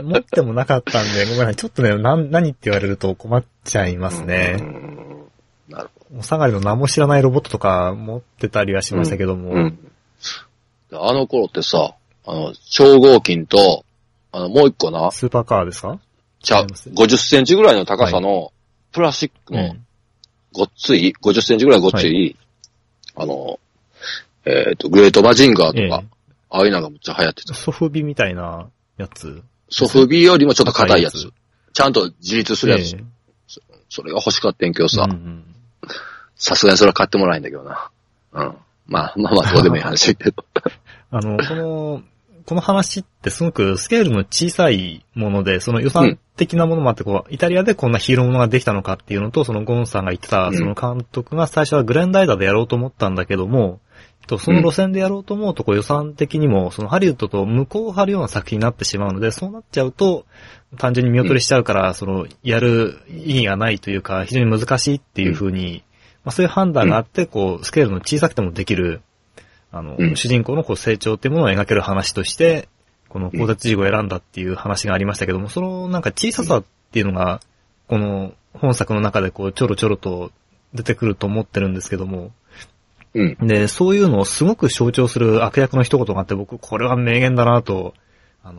持ってもなかったんで、ごめんなさい。ちょっとね、何って言われると困っちゃいますね。なるほど。お下がりの何も知らないロボットとか持ってたりはしましたけども。うんうん、あの頃ってさ、超合金と、もう一個な。スーパーカーですか？50センチぐらいの高さの、プラスチックの、ごっつい、50センチぐらいごっつい、はい、グレートバジンガーとか、ああいうのがめっちゃ流行ってた。ソフビみたいなやつ。ソフビよりもちょっと硬いやつ。ちゃんと自立するやつ。それが欲しかったんけどさ。さすがにそれは買ってもらえんだけどな。うん。まあまあどうでもいい話だけど。この、この話ってすごくスケールの小さいもので、その予算的なものもあって、こう、イタリアでこんなヒーローものができたのかっていうのと、そのゴンさんが言ってた、その監督が最初はグレンダイダーでやろうと思ったんだけども、その路線でやろうと思うと、こう予算的にも、そのハリウッドと向こうを張るような作品になってしまうので、そうなっちゃうと、単純に見劣りしちゃうから、その、やる意義がないというか、非常に難しいっていう風に、まあそういう判断があって、こう、スケールの小さくてもできる、主人公のこう成長っていうものを描ける話として、この考察事業を選んだっていう話がありましたけども、そのなんか小ささっていうのが、この本作の中でこう、ちょろちょろと出てくると思ってるんですけども、で、そういうのをすごく象徴する悪役の一言があって、僕、これは名言だなと、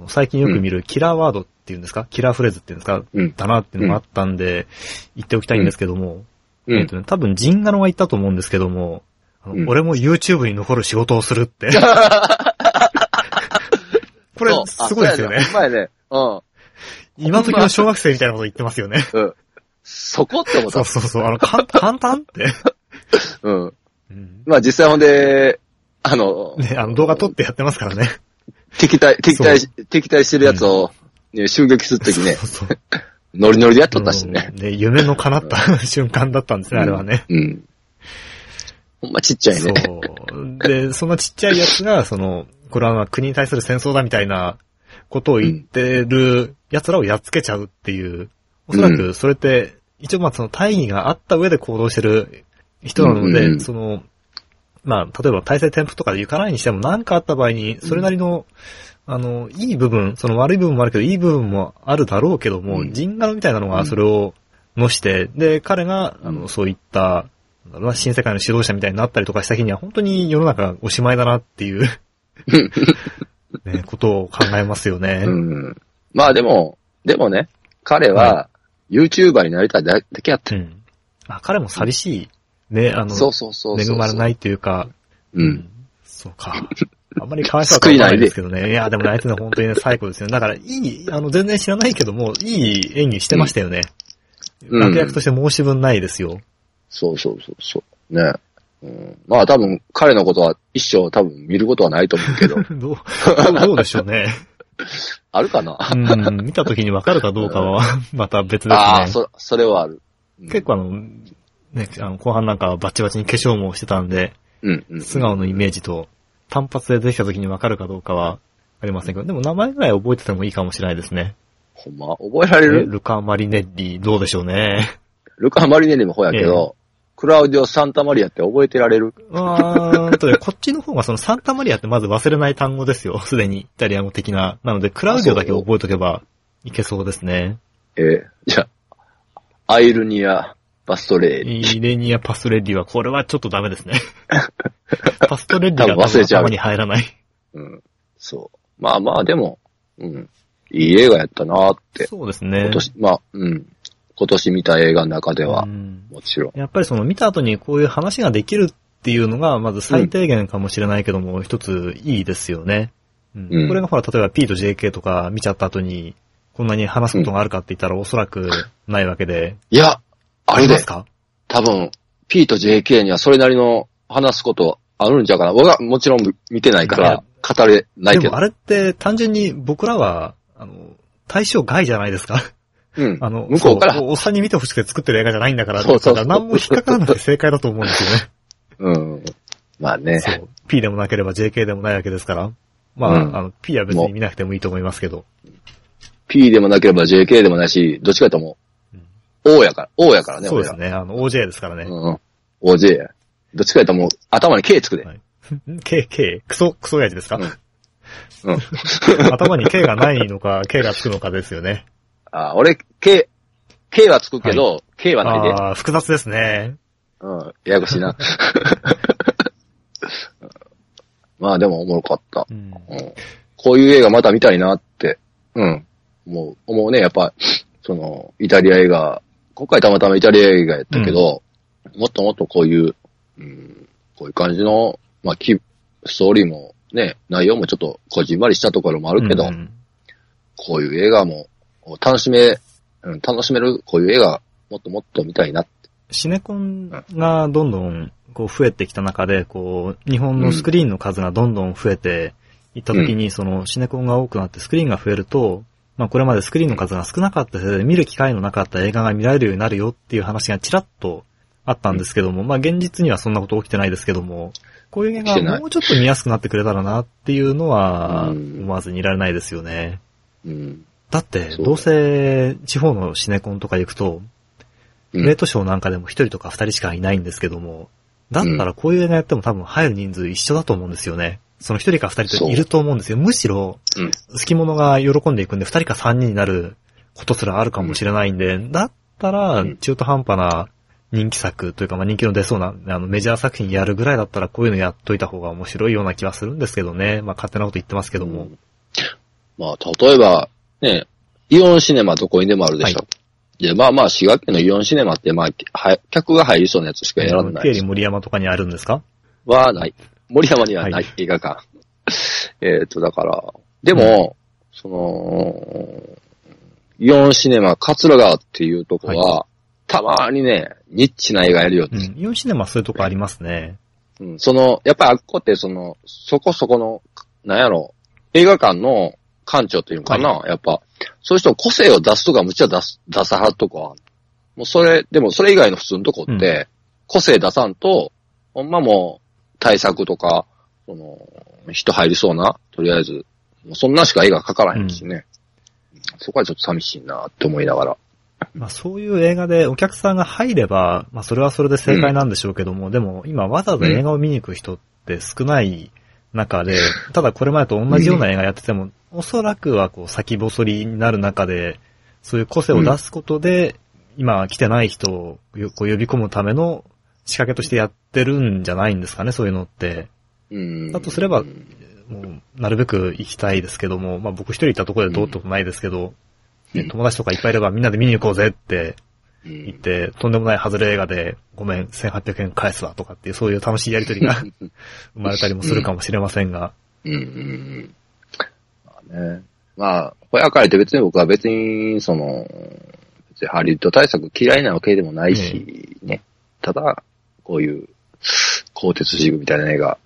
最近よく見るキラーワードっていうんですか、キラーフレーズっていうんですか、だなっていうのがあったんで、言っておきたいんですけども、多分ジンガロが言ったと思うんですけども、俺も YouTube に残る仕事をするって。これ、すごいですよね。前ね。今時の小学生みたいなこと言ってますよね。そこって思った。そう。簡単って。まあ実際ほんで、ね、動画撮ってやってますからね。敵対してるやつを、ね、襲撃するときね。そう。ノリノリでやっとったしね。で、夢の叶った瞬間だったんですね、あれはね。ほんまちっちゃいね。そう。で、そのちっちゃいやつが、これは国に対する戦争だみたいなことを言ってる奴らをやっつけちゃうっていう。おそらくそれって、一応まあその大義があった上で行動してる人なので、まあ、例えば体制転覆とかで行かないにしても何かあった場合に、それなりの、いい部分、その悪い部分もあるけど、いい部分もあるだろうけども、ジンガロみたいなのがそれをのして、で、彼が、そういった、新世界の指導者みたいになったりとかした日には本当に世の中がおしまいだなっていう、ね、ことを考えますよね。まあでもね、彼は YouTuber になりたいだけやってる。彼も寂しい。ね、恵まれないというか。そうか。あんまり可哀想だと思わないですけどね。いや、でもあいつの本当にね、最高ですよ。だから、いい、全然知らないけども、いい演技してましたよね。悪役として申し分ないですよ。そう。ね。まあ多分、彼のことは一生多分見ることはないと思うけど。どうでしょうね。あるかな。見たときに分かるかどうかは、また別ですね。ああ、それはある。結構ね、後半なんかバッチバチに化粧もしてたんで、素顔のイメージと単発でできた時に分かるかどうかはありませんけど、でも名前ぐらい覚えててもいいかもしれないですね。ほんま覚えられる？ルカ・マリネッリ、どうでしょうね。ルカ・マリネッリもほやけど、クラウディオ・サンタマリアって覚えてられる？こっちの方がそのサンタマリアってまず忘れない単語ですよ。すでにイタリア語的な。なのでクラウディオだけ覚えとけばいけそうですね。じゃあ、アイルニア。パストレッリ。イレニア・パストレッリは、これはちょっとダメですね。パストレッリが頭に入らない。そう。まあまあ、でも、いい映画やったなーって。そうですね。今年、まあ、今年見た映画の中では、もちろん。やっぱり見た後にこういう話ができるっていうのが、まず最低限かもしれないけども、一ついいですよね。これがほら、例えば P と JK とか見ちゃった後に、こんなに話すことがあるかって言ったら、おそらくないわけで。いやあれですか？多分、P と JK にはそれなりの話すことあるんじゃうかな。僕はもちろん見てないから語れないけど。でもあれって単純に僕らは、対象外じゃないですか。向こうから。おっさんに見てほしくて作ってる映画じゃないんだから。そう。何も引っかからなくて正解だと思うんですよね。まあね。そう。P でもなければ JK でもないわけですから。まあ、P は別に見なくてもいいと思いますけど。P でもなければ JK でもないし、どっちかとも。王やからね。そうですね。OJ ですからね。OJ や。どっちか言ったらもう、頭に K つくで。K、クソ親父ですか？頭に K がないのか、K がつくのかですよね。俺、K はつくけど、K はないで。複雑ですね。ややこしいな。まあでも、おもろかった。こういう映画また見たいなって、思うね、やっぱ、イタリア映画、今回たまたまイタリア映画やったけど、もっともっとこういう、こういう感じの、まあ、ストーリーもね、内容もちょっとこじんまりしたところもあるけど、こういう映画も楽しめる、こういう映画、もっともっと見たいなって。シネコンがどんどんこう増えてきた中で、こう、日本のスクリーンの数がどんどん増えて行った時に、そのシネコンが多くなってスクリーンが増えると、まあこれまでスクリーンの数が少なかったせいで見る機会のなかった映画が見られるようになるよっていう話がちらっとあったんですけども、まあ現実にはそんなこと起きてないですけども、こういう映画がもうちょっと見やすくなってくれたらなっていうのは思わずにいられないですよね。だってどうせ地方のシネコンとか行くと、レートショーなんかでも一人とか二人しかいないんですけども、だったらこういう映画やっても多分入る人数一緒だと思うんですよね。その一人か二人といると思うんですよ。むしろ、好き者が喜んでいくんで二人か三人になることすらあるかもしれないんで、だったら中途半端な人気作というか、まあ人気の出そうなメジャー作品やるぐらいだったらこういうのやっといた方が面白いような気はするんですけどね。まあ勝手なこと言ってますけども。まあ例えば、ね、イオンシネマどこにでもあるでしょ。はいで、まあまあ、滋賀県のイオンシネマって、まあ、客が入りそうなやつしかやらないです。ケリ森山とかにあるんですか？はない。森山にはない、はい、映画館。だから、でも、その、イオンシネマ、桂川っていうとこは、たまにね、ニッチな映画やるよって、イオンシネマそういうとこありますね。その、やっぱりあっこって、その、そこそこの、なんやろ、映画館の館長というのかな、やっぱ、そういう人の個性を出すとか、むちゃ出さはるとか、もうそれ、でもそれ以外の普通のとこって、個性出さんと、ほんまもう対策とか、その、人入りそうな、とりあえず、もうそんなしか絵が描からへんしね、そこはちょっと寂しいなって思いながら。まあそういう映画でお客さんが入れば、まあそれはそれで正解なんでしょうけども、でも今わざわざ映画を見に行く人って少ない中で、ただこれまでと同じような映画やってても、おそらくはこう先細りになる中で、そういう個性を出すことで、今来てない人をこう呼び込むための仕掛けとしてやってるんじゃないんですかね、そういうのって。だとすれば、もうなるべく行きたいですけども、まあ僕一人行ったところでどうってことないですけど、友達とかいっぱいいればみんなで見に行こうぜって言って、とんでもない外れ映画でごめん、1800円返すわとかっていうそういう楽しいやりとりが生まれたりもするかもしれませんが。まあ、ほやかれて別に僕は別に、その、別にハリウッド対策嫌いなわけでもないし、ただ、こういう、鋼鉄ジグみたいな映画。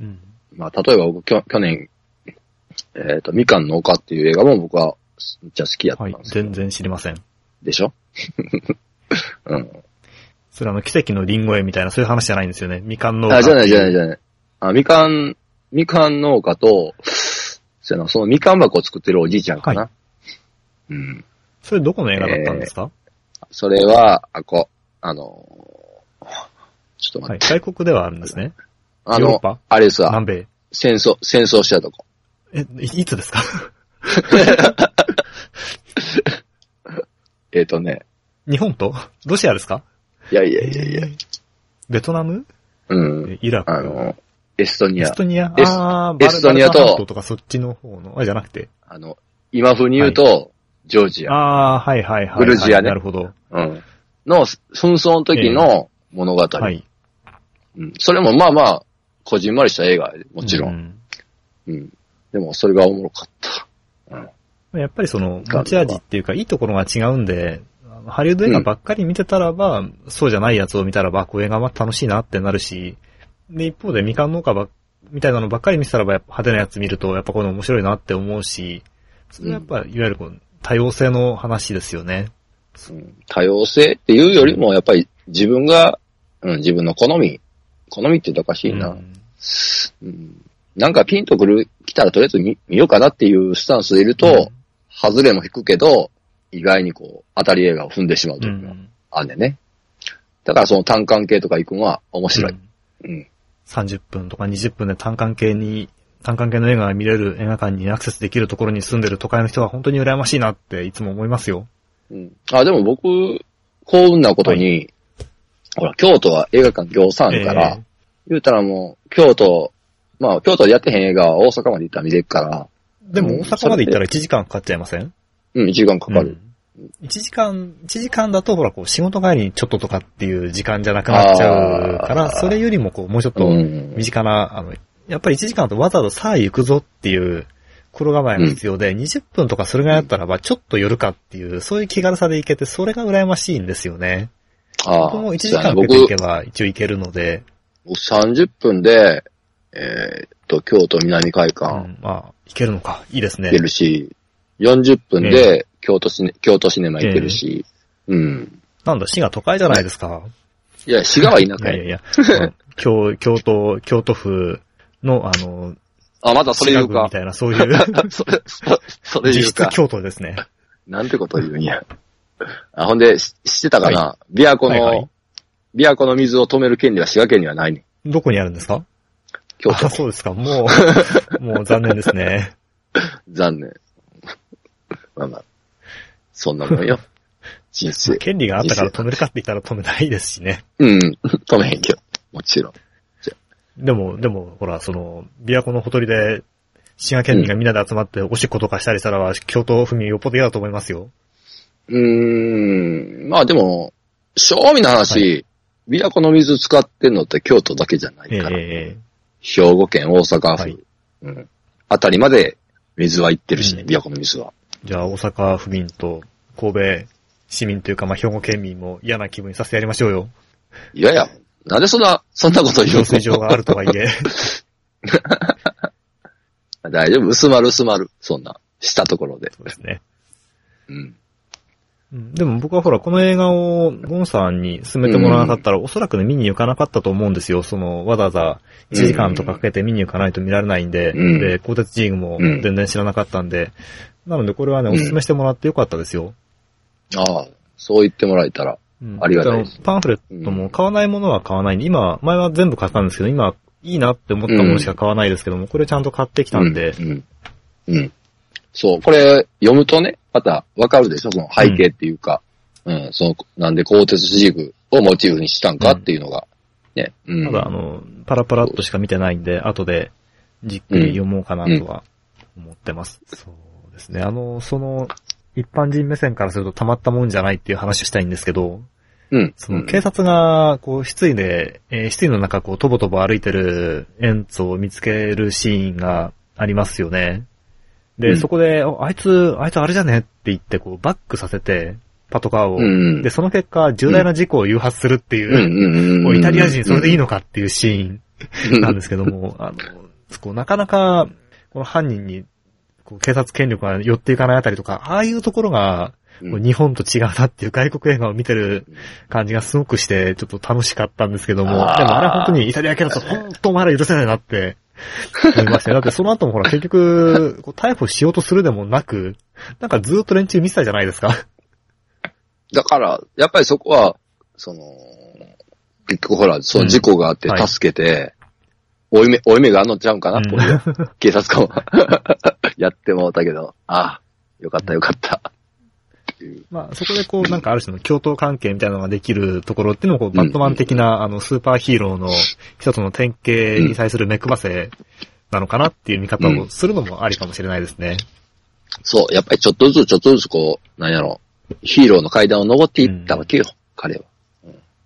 まあ、例えば僕、去年、みかんの丘っていう映画も僕は、めっちゃ好きやったんですけど。全然知りません。でしょそれ奇跡のリンゴ絵みたいな、そういう話じゃないんですよね。みかん農家。じゃない。みかん農家と、そのみかん箱を作ってるおじいちゃんかな。それどこの映画だったんですか？それは、ちょっと待って。外国ではあるんですね。ヨーロッパ？あれですわ。南米。戦争したとこ。いつですか？日本とロシアですか？いや。ベトナム？イラク。エストニア。エストニアとかそっちの方の、じゃなくて。今風に言うと、ジョージア。グルジアね。なるほど。の、紛争の時の物語。それもまあまあ、こじんまりした映画、もちろん。でも、それがおもろかった。やっぱりその、持ち味っていうか、いいところが違うんで、ハリウッド映画ばっかり見てたらば、そうじゃないやつを見たらば、こういう映画は楽しいなってなるし、で、一方でみかん農家みたいなのばっかり見てたらば、やっぱ派手なやつ見ると、やっぱこの面白いなって思うし、それはやっぱ、いわゆるこう、多様性の話ですよね。多様性っていうよりも、やっぱり自分が、自分の好みって言うとおかしいな。なんかピンと来たらとりあえず見ようかなっていうスタンスでいると、外れも引くけど、意外にこう、当たり映画を踏んでしまうというのがあんねんね。だからその単館系とか行くのは面白い。30分とか20分で単管系の映画が見れる映画館にアクセスできるところに住んでる都会の人は本当に羨ましいなっていつも思いますよ。でも僕、幸運なことに、ほら、京都は映画館業産あるから、言うたらもう、京都でやってへん映画は大阪まで行ったら見れるから。でも大阪まで行ったら1時間かかっちゃいません？1時間かかる。1時間だとほらこう仕事帰りにちょっととかっていう時間じゃなくなっちゃうから、それよりもこうもうちょっと身近な、やっぱり1時間だとわざわざさあ行くぞっていう心構えが必要で、20分とかそれぐらいだったらばちょっと寄るかっていう、そういう気軽さで行けて、それが羨ましいんですよね。僕も1時間かけて行けば一応行けるので。30分で、京都南会館。うん、まあ、行けるのか。いいですね。行けるし、40分で京都シネマ行けるし、うん。なんだ、滋賀都会じゃないですか。いや、滋賀は田舎。いや京都府の、あ、またそれ言うか。みたいな、そういう。それ言うか。実質京都ですね。なんてこと言うんや。あ、ほんで、知ってたかな、はい、琵琶湖の水を止める権利は滋賀県にはないね。どこにあるんですか？京都。あ、そうですか。もう残念ですね。残念。まあまあ、そんなもんよ。人生。権利があったから止めるかって言ったら止めないですしね。うん。止めへんけど。もちろん。でも、ほら、琵琶湖のほとりで、滋賀県民がみんなで集まっておしっことかしたりしたら、京都府民よっぽど嫌だと思いますよ。まあでも、正味な話、琵琶湖の水使ってんのって京都だけじゃないから。兵庫県、大阪府、はい、うん。あたりまで水は行ってるしね、琵琶湖の水は。じゃあ、大阪府民と神戸市民というか、まあ、兵庫県民も嫌な気分にさせてやりましょうよ。いやいや、なんでそんなこと言うの？水上があるとはいえ。大丈夫、薄まる。そんな、したところで。そうですね。うん。でも僕はほら、この映画をゴンさんに勧めてもらわなかったら、おそらくね、見に行かなかったと思うんですよ。わざわざ1時間とかかけて見に行かないと見られないんで、で、鋼鉄チームも全然知らなかったんで、なのでこれはね、お勧めしてもらってよかったですよ。ああ、そう言ってもらえたら、ありがたいです。パンフレットも買わないものは買わないんで、今、前は全部買ったんですけど、今、いいなって思ったものしか買わないですけども、これちゃんと買ってきたんで、そう、これ読むとね、またわかるでしょ、その背景っていうか、なんで鋼鉄ジグをモチーフにしたんかっていうのが、ね。ただ、パラパラっとしか見てないんで、後でじっくり読もうかなとは思ってます。そうですね。一般人目線からするとたまったもんじゃないっていう話をしたいんですけど、警察が、失意の中、とぼとぼ歩いてる園長を見つけるシーンがありますよね。で、そこで、あいつあれじゃねって言って、バックさせて、パトカーを。で、その結果、重大な事故を誘発するっていう、イタリア人それでいいのかっていうシーンなんですけども、なかなか、この犯人に、警察権力が寄っていかないあたりとか、ああいうところが、日本と違うなっていう外国映画を見てる感じがすごくして、ちょっと楽しかったんですけども、でもあれは本当にイタリア警察、本当お前ら許せないなって、思いましたよ。だってその後もほら結局、逮捕しようとするでもなく、なんかずっと連中見てたじゃないですか。だから、やっぱりそこは、結局ほら、その事故があって助けて、追い目があんのちゃうんかな、警察官は。やってもうたけど、ああ、よかった。まあ、そこでなんかある種の共闘関係みたいなのができるところっていうのも、バットマン的な、スーパーヒーローの一つの典型に対する目配せなのかなっていう見方をするのもありかもしれないですね。そう、やっぱりちょっとずつなんやろ、ヒーローの階段を登っていったわけよ、彼は。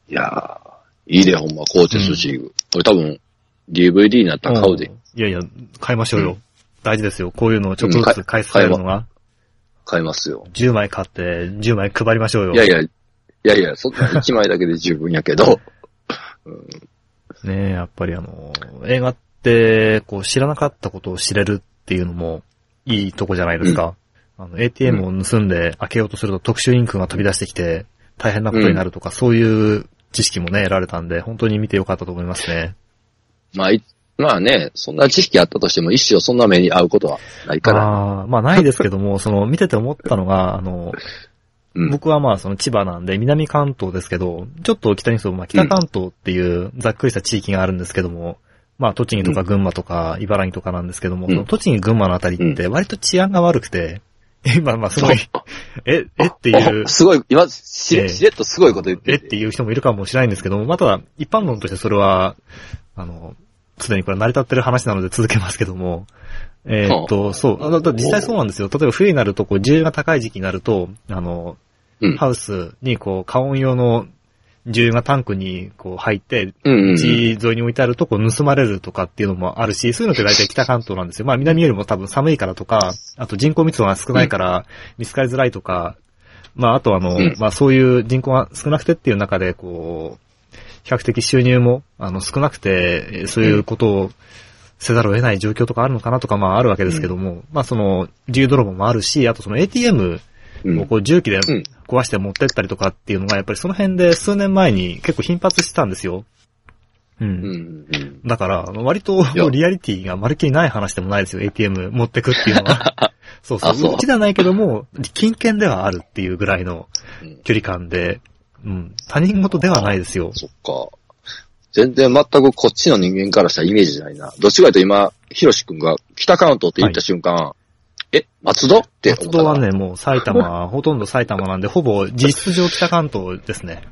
いやー、いいで、ほんま、鋼鉄ジグ。これ多分、DVD になったら買うで。いやいや、買いましょうよ。大事ですよ、こういうのをちょっとずつ買い支えるのが。買いますよ。10枚買って、10枚配りましょうよ。いやいや、そんな1枚だけで十分やけど。ねえ、やっぱり映画って、知らなかったことを知れるっていうのも、いいとこじゃないですか。ATM を盗んで開けようとすると特殊インクが飛び出してきて、大変なことになるとか、そういう知識もね、得られたんで、本当に見てよかったと思いますね。まあね、そんな知識あったとしても一生そんな目に遭うことはないから。まあないですけども、見てて思ったのが、僕はまあ千葉なんで南関東ですけど、ちょっと北に北関東っていうざっくりした地域があるんですけども、まあ栃木とか群馬とか茨城とかなんですけども、栃木群馬のあたりって割と治安が悪くて、今まあすごいっていうすごい今しれっとすごいこと言っててっていう人もいるかもしれないんですけども、また一般論としてそれはすでにこれ成り立ってる話なので続けますけども、そう、実際そうなんですよ。例えば冬になると重油が高い時期になると、ハウスに加温用の重油がタンクに入って、地沿いに置いてあると盗まれるとかっていうのもあるし、そういうのって大体北関東なんですよ。まあ南よりも多分寒いからとか、あと人口密度が少ないから見つかりづらいとか、まああとまあそういう人口が少なくてっていう中で比較的収入も、少なくて、そういうことをせざるを得ない状況とかあるのかなとか、まああるわけですけども、うん、まあその自由泥棒もあるし、あとその ATM をこう重機で壊して持ってったりとかっていうのがやっぱりその辺で数年前に結構頻発してたんですよ。うん、だから割とリアリティがまるっきりない話でもないですよ。ATM 持ってくっていうのはそうそう、うちではないけども近県ではあるっていうぐらいの距離感で、うん、他人事ではないですよ。そっか、全然全くこっちの人間からしたイメージないな。どっちかというと今ひろしくんが北関東って言った瞬間、はい、松戸って思った。松戸はね、もう埼玉ほとんど埼玉なんでほぼ実質上北関東ですね。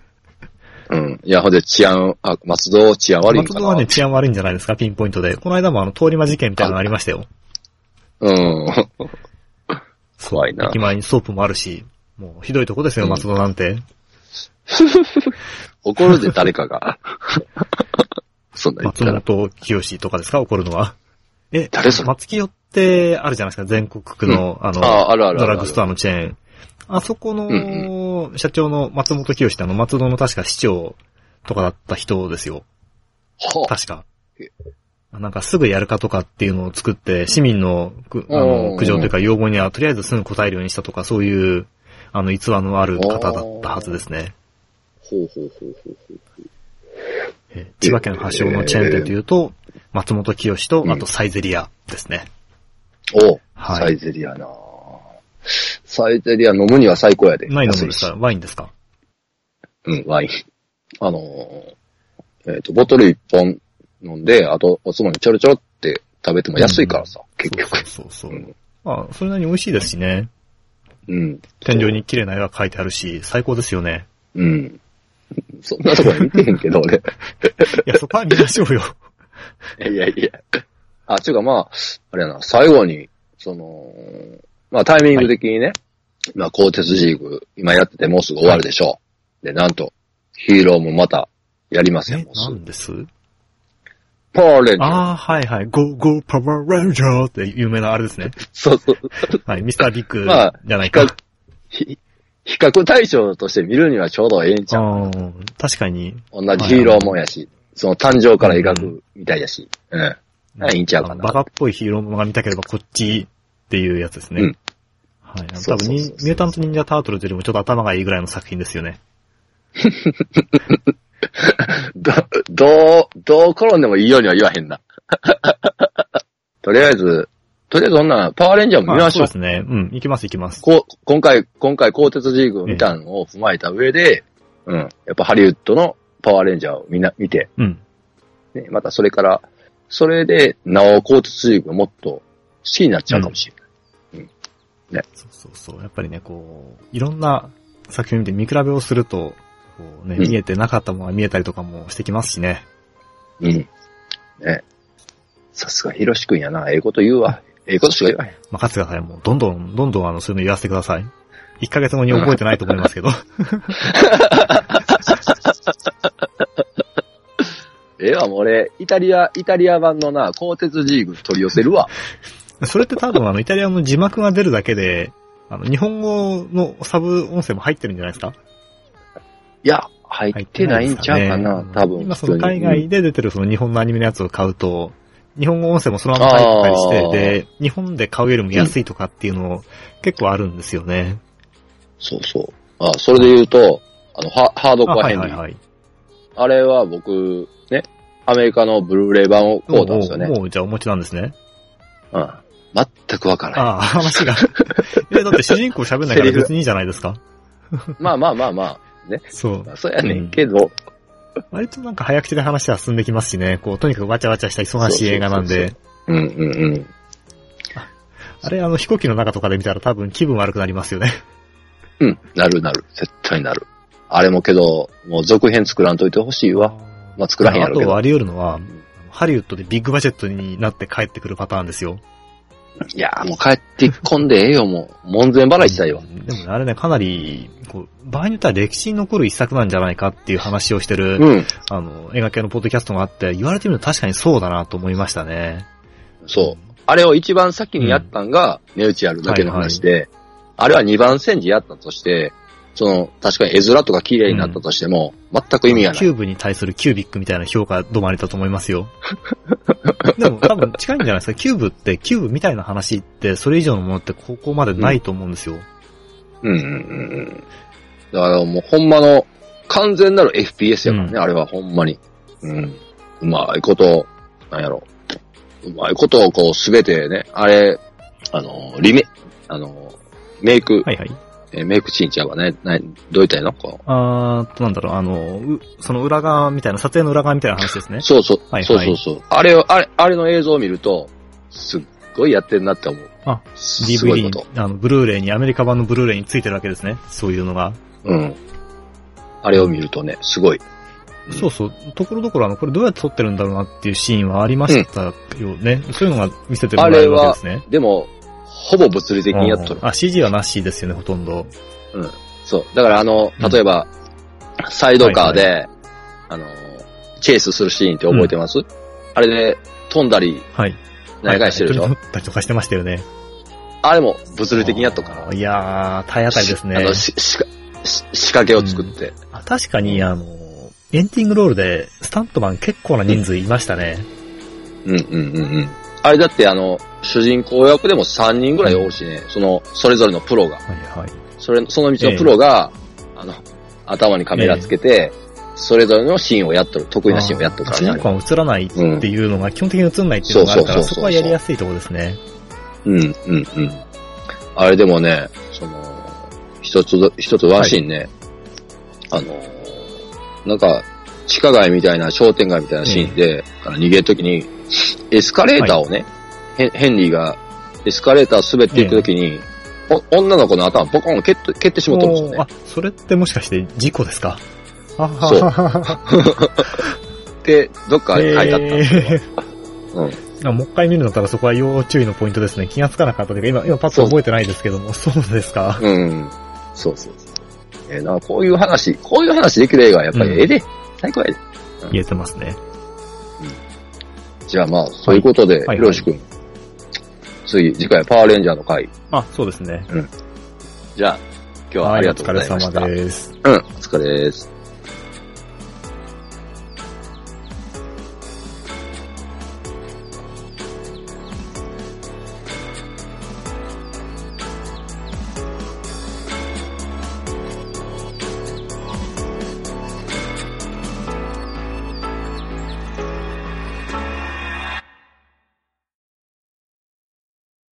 うん。いや、ほんで治安、松戸治安悪いんかな。松戸はね、治安悪いんじゃないですか、ピンポイントで。この間も通り魔事件みたいなのありましたよ。うん。怖いな。駅前にソープもあるし、もうひどいとこですよ、松戸なんて。怒るで、誰かが。そんなに。松本清とかですか、怒るのは。誰それ？松清ってあるじゃないですか、全国区の、うん、ドラッグストアのチェーン。あそこの社長の松本清って松戸の確か市長とかだった人ですよ。はあ、確か。なんかすぐやるかとかっていうのを作って市民の苦情というか要望にはとりあえずすぐ答えるようにしたとか、そういう逸話のある方だったはずですね。ほうほうほうほうほう。千葉県発祥のチェーン店というと松本清とあとサイゼリアですね。お、はい、サイゼリアな。サイゼリア飲むには最高やで。何飲むんですか？ワインですか？うん、ワイン。ボトル1本飲んで、あと、おつまみちょろちょろって食べても安いからさ、結局。そう。うん、まあ、それなりに美味しいですしね。うん。天井に綺麗な絵が描いてあるし、最高ですよね。うん。そんなとこは見てへんけど、俺。いや、そこは見ましょうよ。いやいや。あ、ちゅうかまあ、あれやな、最後に、まあタイミング的にね、まあ鋼鉄ジーグ、今やっててもうすぐ終わるでしょう。で、なんと、ヒーローもまたやりますよ、もうすぐ。何です？パワーレンジャー。ああ、はいはい。ゴーゴーパワーレンジャーって有名なあれですね。そう。はい、ミスタービッグじゃないか。まあ、比較対象として見るにはちょうどええんちゃう。確かに。同じヒーローもんやし、その誕生から描くみたいやし。うん。いいんちゃうかな。バカっぽいヒーローもんが見たければこっちっていうやつですね。うん。はい。多分、ミュータント・ニンジャ・タートルズよりもちょっと頭がいいぐらいの作品ですよね。どう転んでもいいようには言わへんな。とりあえず、そんな、パワーレンジャーも見ましょう。まあ、そうですね。うん。行きます。今回、鋼鉄ジーグみたいなのを踏まえた上で、うん。やっぱハリウッドのパワーレンジャーをみんな見て、うん。ね、またそれから、それで、なお鋼鉄ジーグがもっと好きになっちゃうかもしれない。うんね、そう。やっぱりね、こう、いろんな作品を見て見比べをすると、こうね、見えてなかったものが見えたりとかもしてきますしね。うん。ね。さすがひろしくんやな。ええこと言うわ。ええことしか言わへん。任せてください。もう、どんどんそういうの言わせてください。1ヶ月後に覚えてないと思いますけど。もう俺、イタリア版のな、鋼鉄ジーグ取り寄せるわ。それって多分イタリアの字幕が出るだけで、日本語のサブ音声も入ってるんじゃないですか？いや、入ってないんちゃうかな、多分。今その海外で出てるその日本のアニメのやつを買うと、日本語音声もそのまま入ったりして、で、日本で買うよりも安いとかっていうのを結構あるんですよね。そう。あ、それで言うと、ハードコアヘンリー。はい。あれは僕、ね、アメリカのブルーレイ版を買うたんですよね。もうじゃあお持ちなんですね。うん。全くわからない。ああ、話が。だって主人公喋んないから別にいいじゃないですか。まあ。ね。そう。まあ、そうやねんけど、うん。割となんか早口で話は進んできますしね。こう、とにかくわちゃわちゃした忙しい映画なんで。そう。あれ、飛行機の中とかで見たら多分気分悪くなりますよね。うん。なる。絶対なる。あれもけど、もう続編作らんといてほしいわ。まあ作らへんやろうけど。あとあり得るのは、ハリウッドでビッグバジェットになって帰ってくるパターンですよ。いやー、もう帰ってこんでええよ、もう。門前払いしたいわ。でもね、あれね、かなり、こう、場合によっては歴史に残る一作なんじゃないかっていう話をしてる、うん、映画系のポッドキャストがあって、言われてみると確かにそうだなと思いましたね。そう。あれを一番先にやったんが、値打ちあるだけの話で、あれは二番煎じやったとして、その、確かに絵面とか綺麗になったとしても、うん、全く意味がない。キューブに対するキュービックみたいな評価止まりだと思いますよ。でも多分近いんじゃないですか。キューブって、キューブみたいな話って、それ以上のものってここまでないと思うんですよ。うん、うん、うん。だからもうほんまの、完全なる FPS やからね、うん、あれはほんまに。うん。うまいこと、なんやろ。うまいことをこうすべてね、あれ、メイク。はいはい。メイクチンちゃうわね。どういったのか。なんだろう、その裏側みたいな、撮影の裏側みたいな話ですね。そうそう。はいはい、そうそうそう。あれの映像を見ると、すっごいやってるなって思う。あ、DVD と。ブルーレイに、アメリカ版のブルーレイについてるわけですね。そういうのが。うん。あれを見るとね、すごい。うん、そうそう。ところどころこれどうやって撮ってるんだろうなっていうシーンはありましたよね。うん、そういうのが見せてもらえるわけですね。あれは、でも、ほぼ物理的にやっとる。あ、CG はなしですよね、ほとんど。うん。そう。だから例えば、うん、サイドカーで、はいはい、チェイスするシーンって覚えてます？うん、あれで、飛んだり、はい。投げ返してるでしょ？飛んだりとかしてましたよね。あれも物理的にやっとるから。いやー、体当たりですね。仕掛けを作って。うん、確かに、エンディングロールで、スタントマン結構な人数いましたね。うん、うん、うん、うん。あれだって主人公役でも3人ぐらいおるしね、うん、それぞれのプロが。はいはい。その道のプロが、頭にカメラつけて、それぞれのシーンをやっとる、得意なシーンをやっとるからね。主人公は映らないっていうのが、うん、基本的に映らないっていうのがあるから、そこはやりやすいところですね。うん、うん、うん。あれでもね、一つワンシーンね、はい、なんか、地下街みたいな商店街みたいなシーンで、逃げるときに、エスカレーターをね、はい、ヘンリーがエスカレーター滑っていくときに、女の子の頭ボコン蹴ってしまったんですよね。あ、それってもしかして事故ですか？あはそう。で、どっか書いてあったんですよ。うん。もう一回見るのからそこは要注意のポイントですね。気がつかなかったというか、今パッと覚えてないですけども、そうですか。うん。そうそうそう。こういう話できる映画はやっぱり絵で、うん、最高やで。うん、言えてますね。じゃあそういうことで、ひろしくん。次回、パワーレンジャーの回。あ、そうですね。うん。じゃあ、今日はありがとうございました。お疲れ様です。うん、お疲れです。